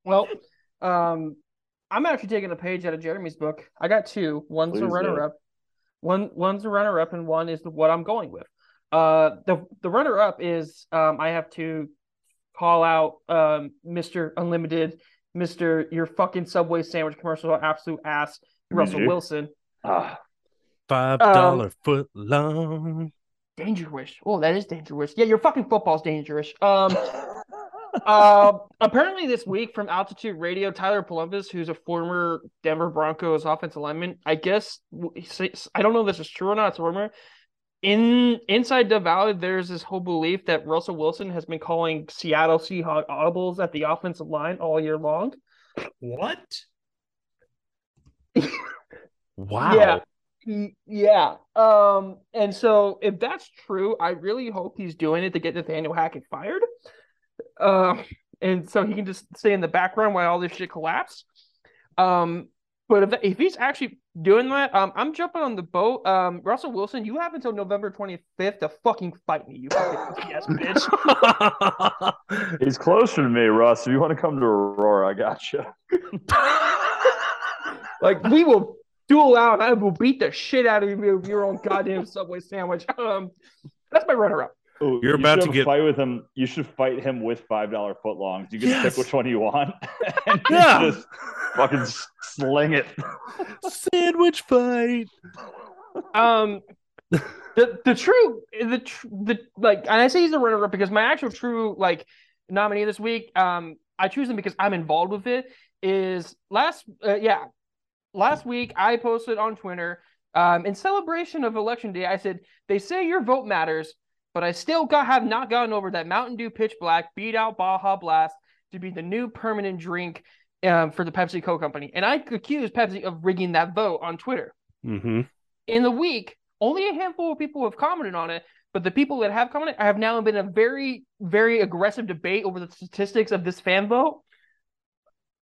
Well, um, I'm actually taking a page out of Jeremy's book. I got two. One's Please a runner-up. One one's a runner-up, and one is the, what I'm going with. Uh, the the runner-up is um, I have to call out um, Mister Unlimited, Mister Your fucking Subway sandwich commercial absolute ass, Russell mm-hmm. Wilson. Ah. Five dollar um, foot long. Danger wish. Oh, that is danger wish. Yeah, your fucking football's dangerous. Um. uh, apparently this week from Altitude Radio, Tyler Palumbis, who's a former Denver Broncos offensive lineman, I guess, I don't know if this is true or not, it's a rumor. In, inside the Valley, there's this whole belief that Russell Wilson has been calling Seattle Seahawks audibles at the offensive line all year long. What? Wow. Yeah. Yeah. Um, and so if that's true, I really hope he's doing it to get Nathaniel Hackett fired. Uh, and so he can just stay in the background while all this shit collapses. Um, but if, that, if he's actually doing that, um, I'm jumping on the boat. Um, Russell Wilson, you have until November twenty-fifth to fucking fight me, you fucking yes, bitch. He's closer to me, Russ. If you want to come to Aurora, I got you. Like, we will duel out, and I will beat the shit out of you with your own goddamn Subway sandwich. Um, that's my runner-up. Ooh, You're you about to get fight with him. You should fight him with five dollar footlongs. You can yes. pick which one you want. And yeah, you just fucking sling it. Sandwich fight. Um, the the true the tr- the like, and I say he's a runner up because my actual true like nominee this week. Um, I choose him because I'm involved with it. Is last uh, yeah, last week I posted on Twitter um in celebration of Election Day. I said they say your vote matters. But I still got, have not gotten over that Mountain Dew Pitch Black beat out Baja Blast to be the new permanent drink um, for the PepsiCo company. And I accused Pepsi of rigging that vote on Twitter. Mm-hmm. In the week, only a handful of people have commented on it. But the people that have commented have now been in a very, very aggressive debate over the statistics of this fan vote.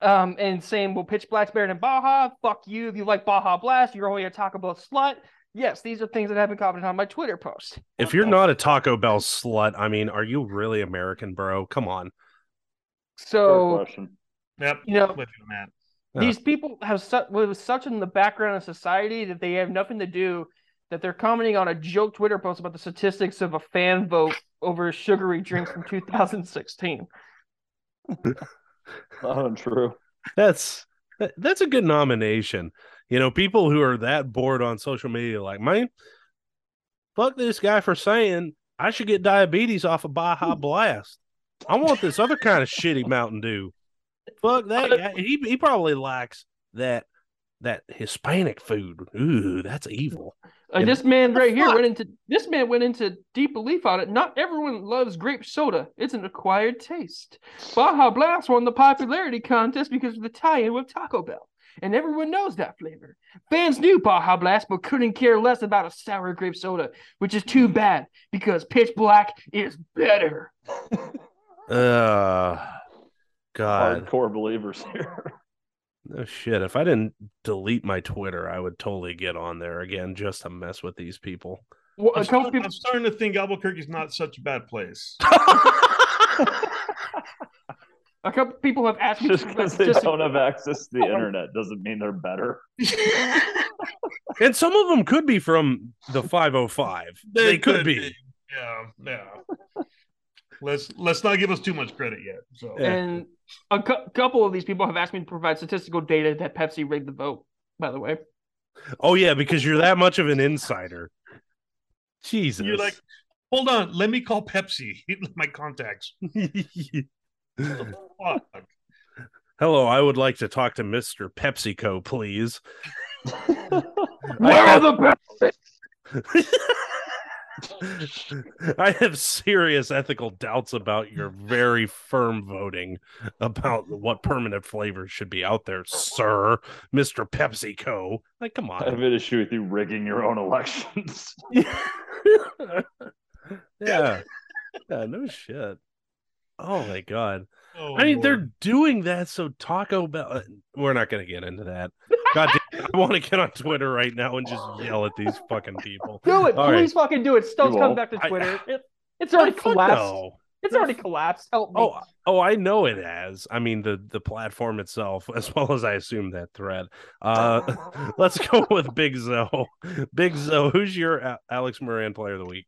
Um, and saying, well, Pitch Black's better than Baja. Fuck you. If you like Baja Blast, you're only a Taco Bell slut. Yes, these are things that have been commented on my Twitter post. If you're not a Taco Bell slut, I mean, are you really American, bro? Come on. So, yep. You know, yeah. These people have su- with such in the background of society that they have nothing to do, that they're commenting on a joke Twitter post about the statistics of a fan vote over sugary drinks from two thousand sixteen. Untrue. That's that's a good nomination. You know, people who are that bored on social media, like, man, fuck this guy for saying I should get diabetes off of Baja Blast. I want this other kind of shitty Mountain Dew. Fuck that guy. He he probably likes that that Hispanic food. Ooh, that's evil. Uh, this man right here went into this man went into deep belief on it. Not everyone loves grape soda. It's an acquired taste. Baja Blast won the popularity contest because of the tie-in with Taco Bell. And everyone knows that flavor. Fans knew Baja Blast, but couldn't care less about a sour grape soda, which is too bad because Pitch Black is better. Uh, God. Hardcore believers here. No shit. If I didn't delete my Twitter, I would totally get on there again just to mess with these people. Well, I'm, still, people... I'm starting to think Albuquerque's not such a bad place. A couple people have asked me just because they just, don't have access to the internet doesn't mean they're better. And some of them could be from the five oh five. They, they could, could be. be. Yeah, yeah. Let's let's not give us too much credit yet. So. And a cu- couple of these people have asked me to provide statistical data that Pepsi rigged the vote. By the way. Oh yeah, because you're that much of an insider. Jesus. You're like, hold on, let me call Pepsi. My contacts. Hello, I would like to talk to Mister PepsiCo, please. Where have... are the Pepsi? I have serious ethical doubts about your very firm voting about what permanent flavors should be out there, sir. Mister PepsiCo. Like, come on. I have an issue with you rigging your own elections. Yeah. Yeah, no shit. Oh, my God. Oh, I mean, Lord. They're doing that so Taco Bell... We're not going to get into that. God damn, I want to get on Twitter right now and just yell at these fucking people. Do it. All Please right. fucking do it. Stone's coming back to Twitter. I, it, it's already collapsed. No. It's already collapsed. Help me. Oh, oh, I know it has. I mean, the, the platform itself, as well as I assume that thread. Uh, let's go with Big Zo. Big Zo, who's your Alex Moran player of the week?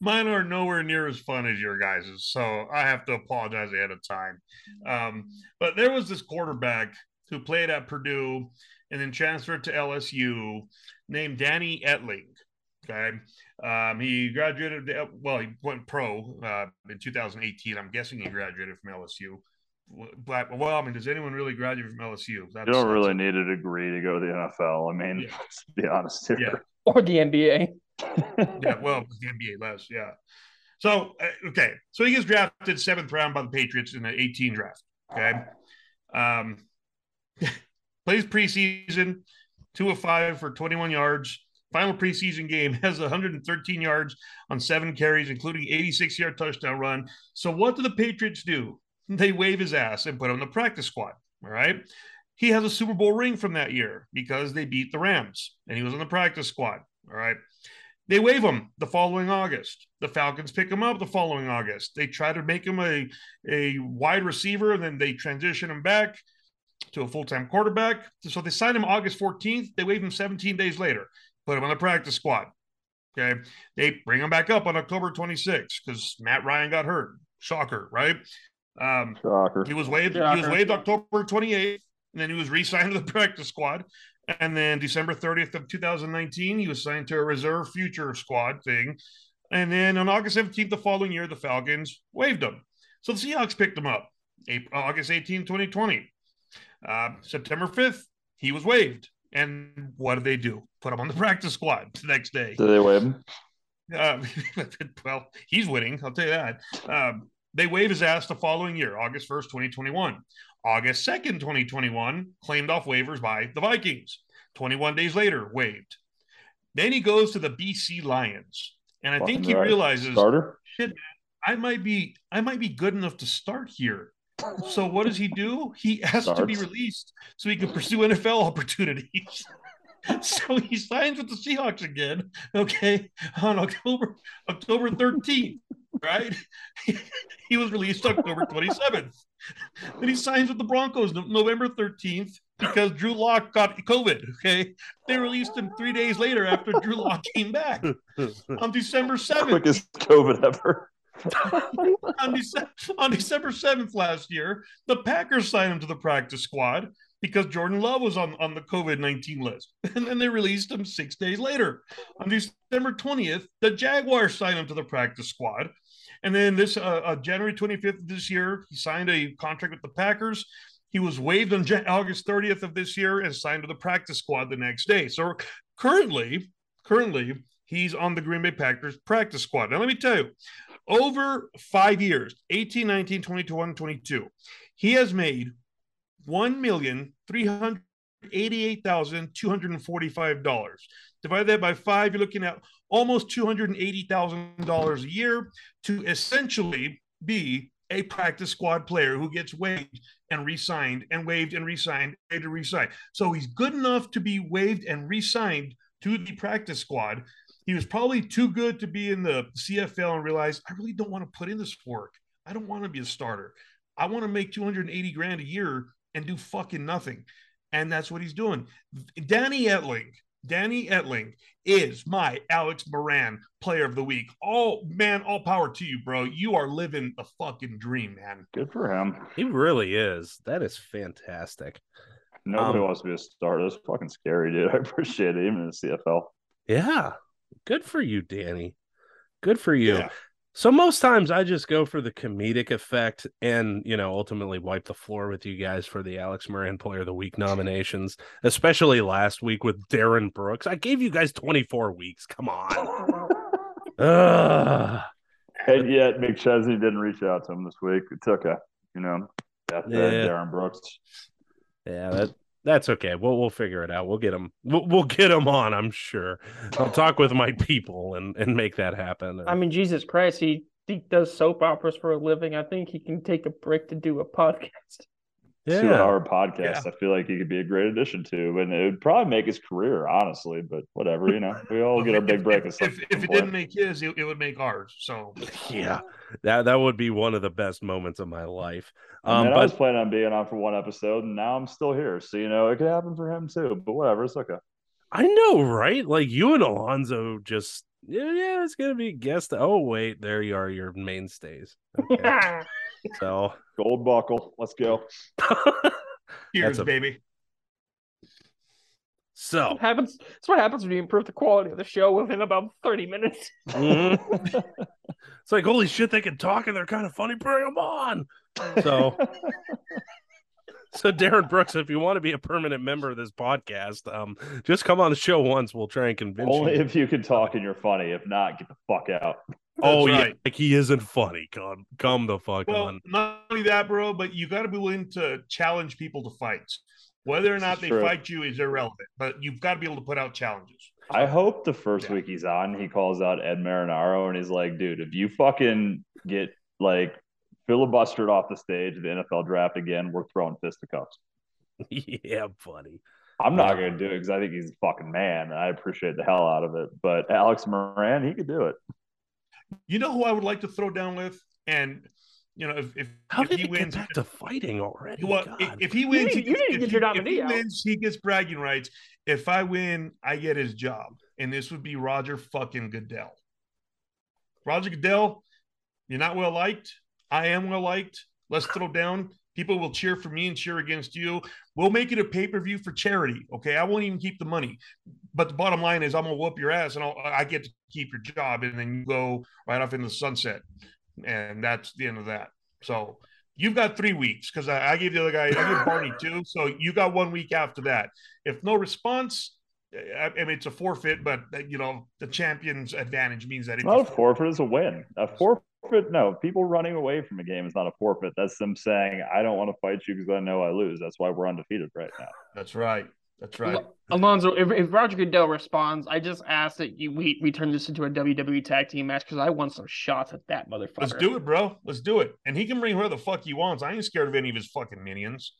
Mine are nowhere near as fun as your guys's, so I have to apologize ahead of time. Um, but there was this quarterback who played at Purdue and then transferred to L S U named Danny Etling. Okay. Um, he graduated, well, he went pro uh, in two thousand eighteen. I'm guessing he graduated from L S U. Well, I mean, does anyone really graduate from L S U? That's, you don't really need a degree to go to the N F L. I mean, yeah. Let's be honest here. Yeah. Or the N B A. Yeah, well, the N B A less, yeah. So, okay. So he gets drafted seventh round by the Patriots in the eighteen draft. Okay. Um, plays preseason, two of five for twenty-one yards. Final preseason game has one hundred thirteen yards on seven carries, including eighty-six-yard touchdown run. So what do the Patriots do? They wave his ass and put him in the practice squad, all right? He has a Super Bowl ring from that year because they beat the Rams, and he was on the practice squad, all right? They waive him the following August. The Falcons pick him up the following August. They try to make him a, a wide receiver, and then they transition him back to a full-time quarterback. So they sign him August fourteenth. They waive him seventeen days later. Put him on the practice squad, okay? They bring him back up on October twenty-sixth because Matt Ryan got hurt. Shocker, right? Um, Shocker. He was waived, Shocker. He was waived October twenty-eighth, and then he was re-signed to the practice squad. And then December thirtieth of two thousand nineteen, he was signed to a reserve future squad thing. And then on August seventeenth the following year, the Falcons waived him. So the Seahawks picked him up. April, August eighteenth, twenty twenty. Uh, September fifth, he was waived. And what did they do? Put him on the practice squad the next day. Did they waive him? Uh, well, he's winning. I'll tell you that. Um, they waive his ass the following year, August first, twenty twenty-one. August second, twenty twenty-one, claimed off waivers by the Vikings. twenty-one days later, waived. Then he goes to the B C Lions. And I Fucking think he right. realizes, Starter? shit, man, I might be, I might be good enough to start here. So what does he do? He asks Starts. to be released so he can pursue N F L opportunities. So he signs with the Seahawks again, okay, on October thirteenth, right? He was released October twenty-seventh. Then he signs with the Broncos November thirteenth because Drew Lock got COVID, okay? They released him three days later after Drew Lock came back on December seventh. Quickest COVID ever. on, Dece- on December seventh last year, the Packers signed him to the practice squad because Jordan Love was on, on the COVID nineteen list. And then they released him six days later. On December twentieth, the Jaguars signed him to the practice squad. And then this uh, uh, January twenty-fifth of this year, he signed a contract with the Packers. He was waived on Jan- August thirtieth of this year and signed to the practice squad the next day. So currently, currently, he's on the Green Bay Packers practice squad. Now, let me tell you, over five years, eighteen, nineteen, twenty, twenty-one, twenty-two, he has made one million three hundred eighty-eight thousand two hundred forty-five dollars. Divide that by five, you're looking at almost two hundred eighty thousand dollars a year to essentially be a practice squad player who gets waived and re-signed and waived and re-signed and re-signed. So he's good enough to be waived and re-signed to the practice squad. He was probably too good to be in the C F L and realized, I really don't want to put in this work. I don't want to be a starter. I want to make two hundred eighty grand a year and do fucking nothing. And that's what he's doing. Danny Etling, Danny Etling is my Alex Moran player of the week. All man, all power to you, bro. You are living the fucking dream, man. Good for him. He really is. That is fantastic. Nobody um, wants to be a starter. That's fucking scary, dude. I appreciate it, even in the C F L. Yeah. Good for you, Danny. Good for you. Yeah. So most times I just go for the comedic effect and, you know, ultimately wipe the floor with you guys for the Alex Moran Player of the Week nominations, especially last week with Darren Brooks. I gave you guys twenty-four weeks. Come on. uh, and yet Nick Chesney didn't reach out to him this week. It took a, you know, death yeah. Darren Brooks. Yeah, that. That's okay. We'll we'll figure it out. We'll get them. We'll, we'll get them on. I'm sure. I'll talk with my people and, and make that happen. I mean, Jesus Christ, he he does soap operas for a living. I think he can take a break to do a podcast. yeah. two-hour podcast. Yeah. I feel like he could be a great addition to, and it would probably make his career, honestly. But whatever, you know, we all get our big break. If, some, if, if it didn't make his, it, it would make ours. So yeah, that that would be one of the best moments of my life. Um, and but, I was planning on being on for one episode, and now I'm still here. So you know, it could happen for him too. But whatever, it's okay. I know, right? Like you and Alonzo just. Yeah, yeah, it's gonna be guest. Oh wait, there you are, your mainstays. Okay. Yeah. So gold buckle, let's go. Cheers, a... baby. So that's what happens. That's what happens when you improve the quality of the show within about thirty minutes. Mm-hmm. It's like holy shit, they can talk and they're kind of funny. Bring them on. So, so Darren Brooks, if you want to be a permanent member of this podcast, um, just come on the show once. We'll try and convince Only you. Only if you can talk and you're funny. If not, get the fuck out. Oh, right. Yeah. Like, he isn't funny. Come, come the fuck well, on. Not only that, bro, but you got to be willing to challenge people to fights. Whether or not they true. fight you is irrelevant, but you've got to be able to put out challenges. I hope the first yeah. week he's on, he calls out Ed Marinaro and he's like, dude, if you fucking get, like, filibustered off the stage of the N F L draft again, we're throwing fisticuffs. Yeah, buddy. I'm not going to do it because I think he's a fucking man. I appreciate the hell out of it. But Alex Moran, he could do it. You know who I would like to throw down with? And, you know, if, if, How if did he it wins. Get back to fighting already? Well, if, if he wins, you, he, you gets, didn't get your nominee if he out. Wins, he gets bragging rights. If I win, I get his job. And this would be Roger fucking Goodell. Roger Goodell, you're not well liked. I am well liked. Let's throw down. People will cheer for me and cheer against you. We'll make it a pay-per-view for charity. Okay. I won't even keep the money. But the bottom line is I'm going to whoop your ass and I'll, I get to keep your job. And then you go right off into the sunset. And that's the end of that. So you've got three weeks because I, I gave the other guy, I gave Barney two. So you got one week after that. If no response, I mean, it's a forfeit, but you know, the champion's advantage means that it's not a forfeit, it's a win. A forfeit. No, people running away from a game is not a forfeit. That's them saying, I don't want to fight you because I know I lose. That's why we're undefeated right now. That's right. That's right. Al- Alonzo, if, if Roger Goodell responds, I just ask that you we, we turn this into a W W E tag team match because I want some shots at that motherfucker. Let's do it, bro. Let's do it. And he can bring whoever the fuck he wants. I ain't scared of any of his fucking minions.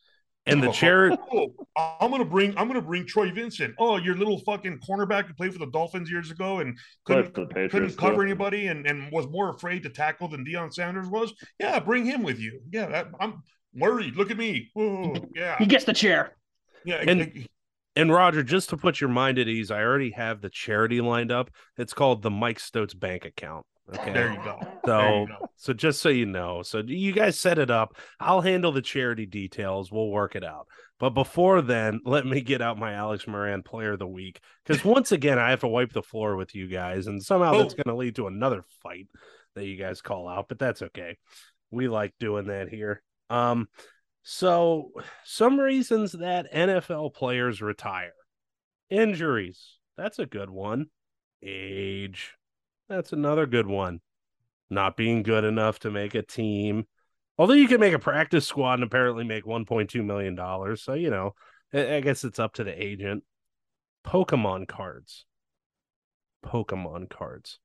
And the chair. Oh, I'm gonna bring. I'm gonna bring Troy Vincent. Oh, your little fucking cornerback who played for the Dolphins years ago and couldn't, Patriots, couldn't cover yeah. anybody and, and was more afraid to tackle than Deion Sanders was. Yeah, bring him with you. Yeah, that, I'm worried. Look at me. Whoa, yeah, he gets the chair. Yeah, and it, and Roger, just to put your mind at ease, I already have the charity lined up. It's called the Mike Stotes Bank Account. Okay. There you go. So, there you go. So just so you know, so you guys set it up. I'll handle the charity details. We'll work it out. But before then, let me get out my Alex Moran player of the week. Because once again, I have to wipe the floor with you guys. And somehow oh. that's going to lead to another fight that you guys call out. But that's okay. We like doing that here. Um, so some reasons that N F L players retire. Injuries. That's a good one. Age. That's another good one. Not being good enough to make a team. Although you can make a practice squad and apparently make one point two million dollars. So, you know, I guess it's up to the agent. Pokemon cards. Pokemon cards.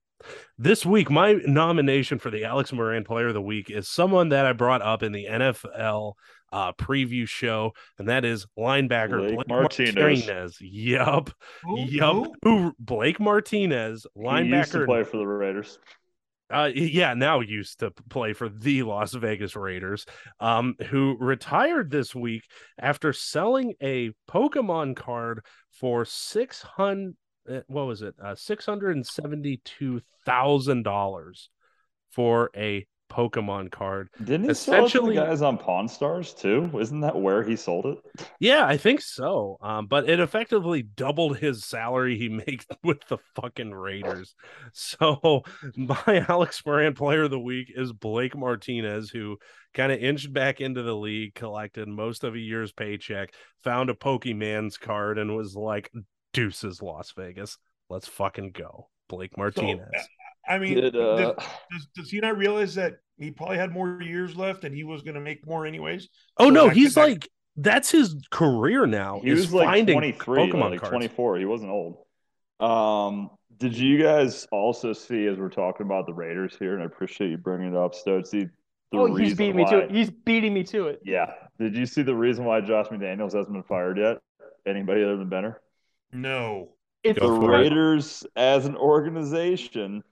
This week, my nomination for the Alex Moran Player of the Week is someone that I brought up in the N F L uh, preview show, and that is linebacker Blake, Blake Martinez. Martinez. Yup. Yup. Who Blake Martinez, linebacker. He used to play for the Raiders. Uh, yeah, now used to play for the Las Vegas Raiders, um, who retired this week after selling a Pokemon card for six hundred dollars. What was it? Uh, six hundred seventy-two thousand dollars for a Pokemon card. Didn't he Essentially, sell it to the guys on Pawn Stars too? Isn't that where he sold it? Yeah, I think so. Um, but it effectively doubled his salary he makes with the fucking Raiders. So my Alex Moran Player of the Week is Blake Martinez, who kind of inched back into the league, collected most of a year's paycheck, found a Pokemon's card, and was like, deuces, Las Vegas. Let's fucking go. Blake Martinez. So, I mean, Did, uh... does, does, does he not realize that he probably had more years left and he was going to make more anyways? Oh, so no. He's like, back. That's his career now. He was like twenty-three, Pokemon like cards. twenty-four. He wasn't old. Um, did you guys also see, as we're talking about the Raiders here, and I appreciate you bringing it up, Stotesy, the oh, he's beating me why, to it. He's beating me to it. Yeah. Did you see the reason why Josh McDaniels hasn't been fired yet? Anybody other than Benner? No. It's the Raiders it. as an organization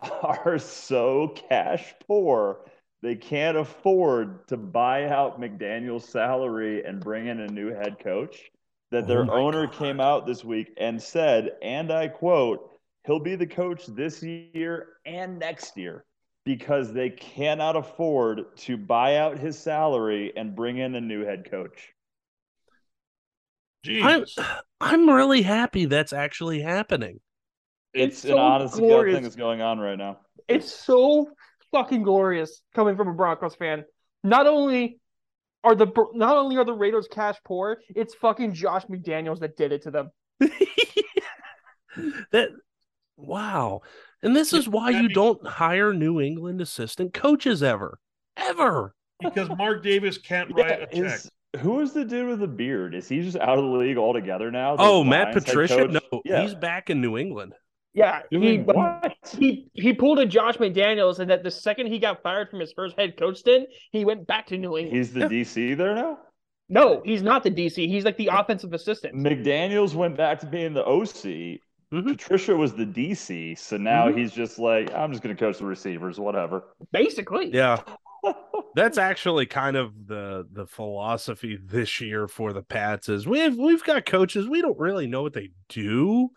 are so cash poor. They can't afford to buy out McDaniel's salary and bring in a new head coach that their oh owner God. came out this week and said, and I quote, he'll be the coach this year and next year because they cannot afford to buy out his salary and bring in a new head coach. Jeez. I'm, I'm really happy that's actually happening. It's, it's an so honest thing that's going on right now. It's so fucking glorious coming from a Broncos fan. Not only are the not only are the Raiders cash poor, it's fucking Josh McDaniels that did it to them. that wow. And this is why you don't hire New England assistant coaches ever. Ever. Because Mark Davis can't write yeah, a check. Is, Who is the dude with the beard? Is he just out of the league altogether now? The oh, Matt Patricia? No, yeah. he's back in New England. Yeah. He, what? he he pulled a Josh McDaniels, and that the second he got fired from his first head coach stint, he went back to New England. He's the yeah. D C there now? No, he's not the D C. He's like the offensive assistant. McDaniels went back to being the O C. Mm-hmm. Patricia was the D C, so now mm-hmm. he's just like, I'm just going to coach the receivers, whatever. Basically. Yeah. That's actually kind of the the philosophy this year for the Pats is we've we've got coaches, we don't really know what they do.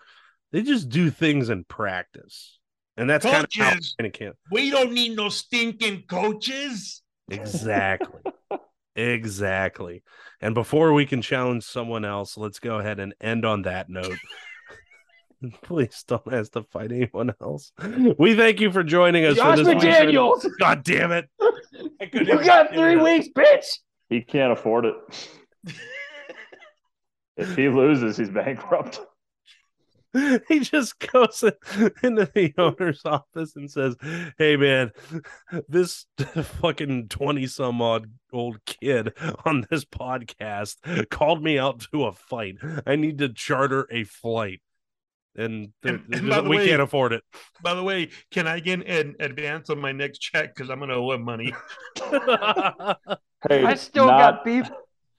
They just do things in practice. And that's coaches, kind of how it can. We don't need no stinking coaches. Exactly. Exactly. And before we can challenge someone else, let's go ahead and end on that note. Please don't ask to fight anyone else. We thank you for joining us. Josh for this McDaniels. Week. God damn it. You got three weeks, bitch. He can't afford it. If he loses, he's bankrupt. He just goes into the owner's office and says, hey, man, this fucking twenty-some-odd-old kid on this podcast called me out to a fight. I need to charter a flight. And, they're, and, and they're, we way, can't afford it. By the way, can I get an advance on my next check? Because I'm going to owe him money. hey, I still not, got beef.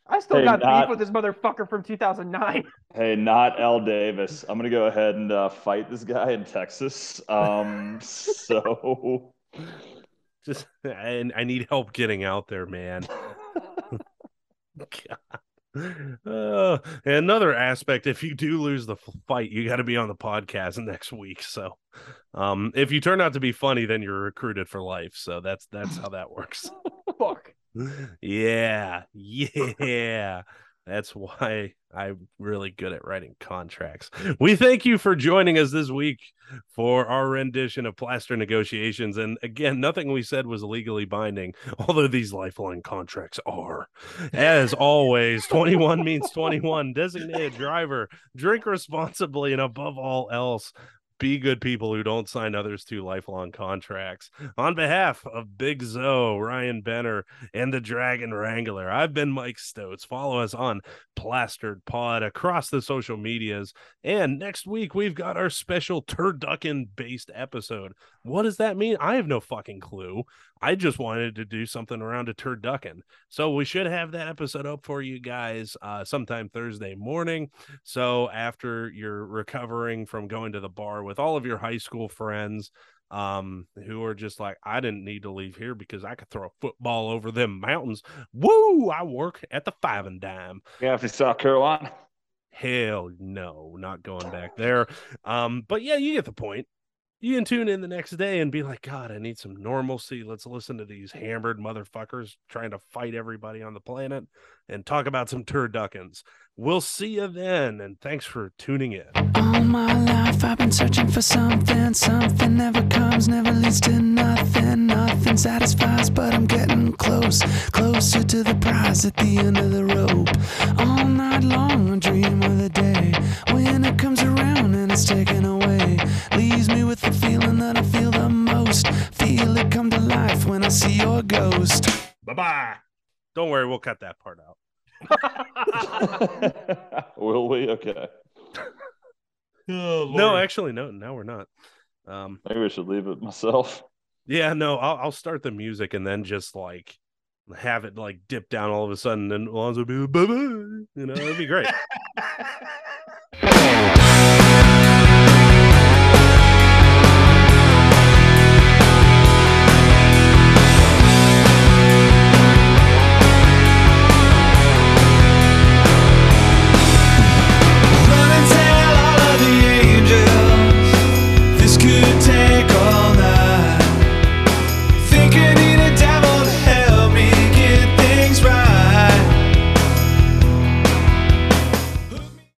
I still hey, got not, beef with this motherfucker from two thousand nine. Hey, not Al Davis. I'm going to go ahead and uh, fight this guy in Texas. Um, so just I, I need help getting out there, man. God. Uh, another aspect, if you do lose the fight, you got to be on the podcast next week. So um, if you turn out to be funny, then you're recruited for life. So that's that's how that works. Fuck. Yeah. Yeah. That's why I'm really good at writing contracts. We thank you for joining us this week for our rendition of Plaster Negotiations. And again, nothing we said was legally binding, although these lifeline contracts are. As always, twenty-one means twenty-one. Designated driver, drink responsibly, and above all else, be good people who don't sign others to lifelong contracts. On behalf of Big Zoe, Ryan Benner, and the Dragon Wrangler, I've been Mike Stotes. Follow us on Plastered Pod across the social medias. And next week, we've got our special turducken-based episode. What does that mean? I have no fucking clue. I just wanted to do something around a turducken. So we should have that episode up for you guys uh, sometime Thursday morning. So after you're recovering from going to the bar with all of your high school friends um, who are just like, I didn't need to leave here because I could throw a football over them mountains. Woo! I work at the Five and Dime. Yeah, if it's South Carolina. Hell no, not going back there. Um, but yeah, you get the point. You can tune in the next day and be like, God, I need some normalcy. Let's listen to these hammered motherfuckers trying to fight everybody on the planet and talk about some turduckens. We'll see you then, and thanks for tuning in. All my life I've been searching for something. Something never comes, never leads to nothing. Nothing satisfies, but I'm getting close. Closer to the prize at the end of the rope. All night long I dream of the day when it comes around and it's taken away. Leaves me with the feeling that I feel the most. Feel it come to life when I see your ghost. Bye-bye. Don't worry, we'll cut that part out. Will we? Okay. Oh, no, actually, no, no, we're not. Um, Maybe I should leave it myself. Yeah, no, I'll, I'll start the music and then just like have it like dip down all of a sudden, and Lonzo will be, you know, it'd be great.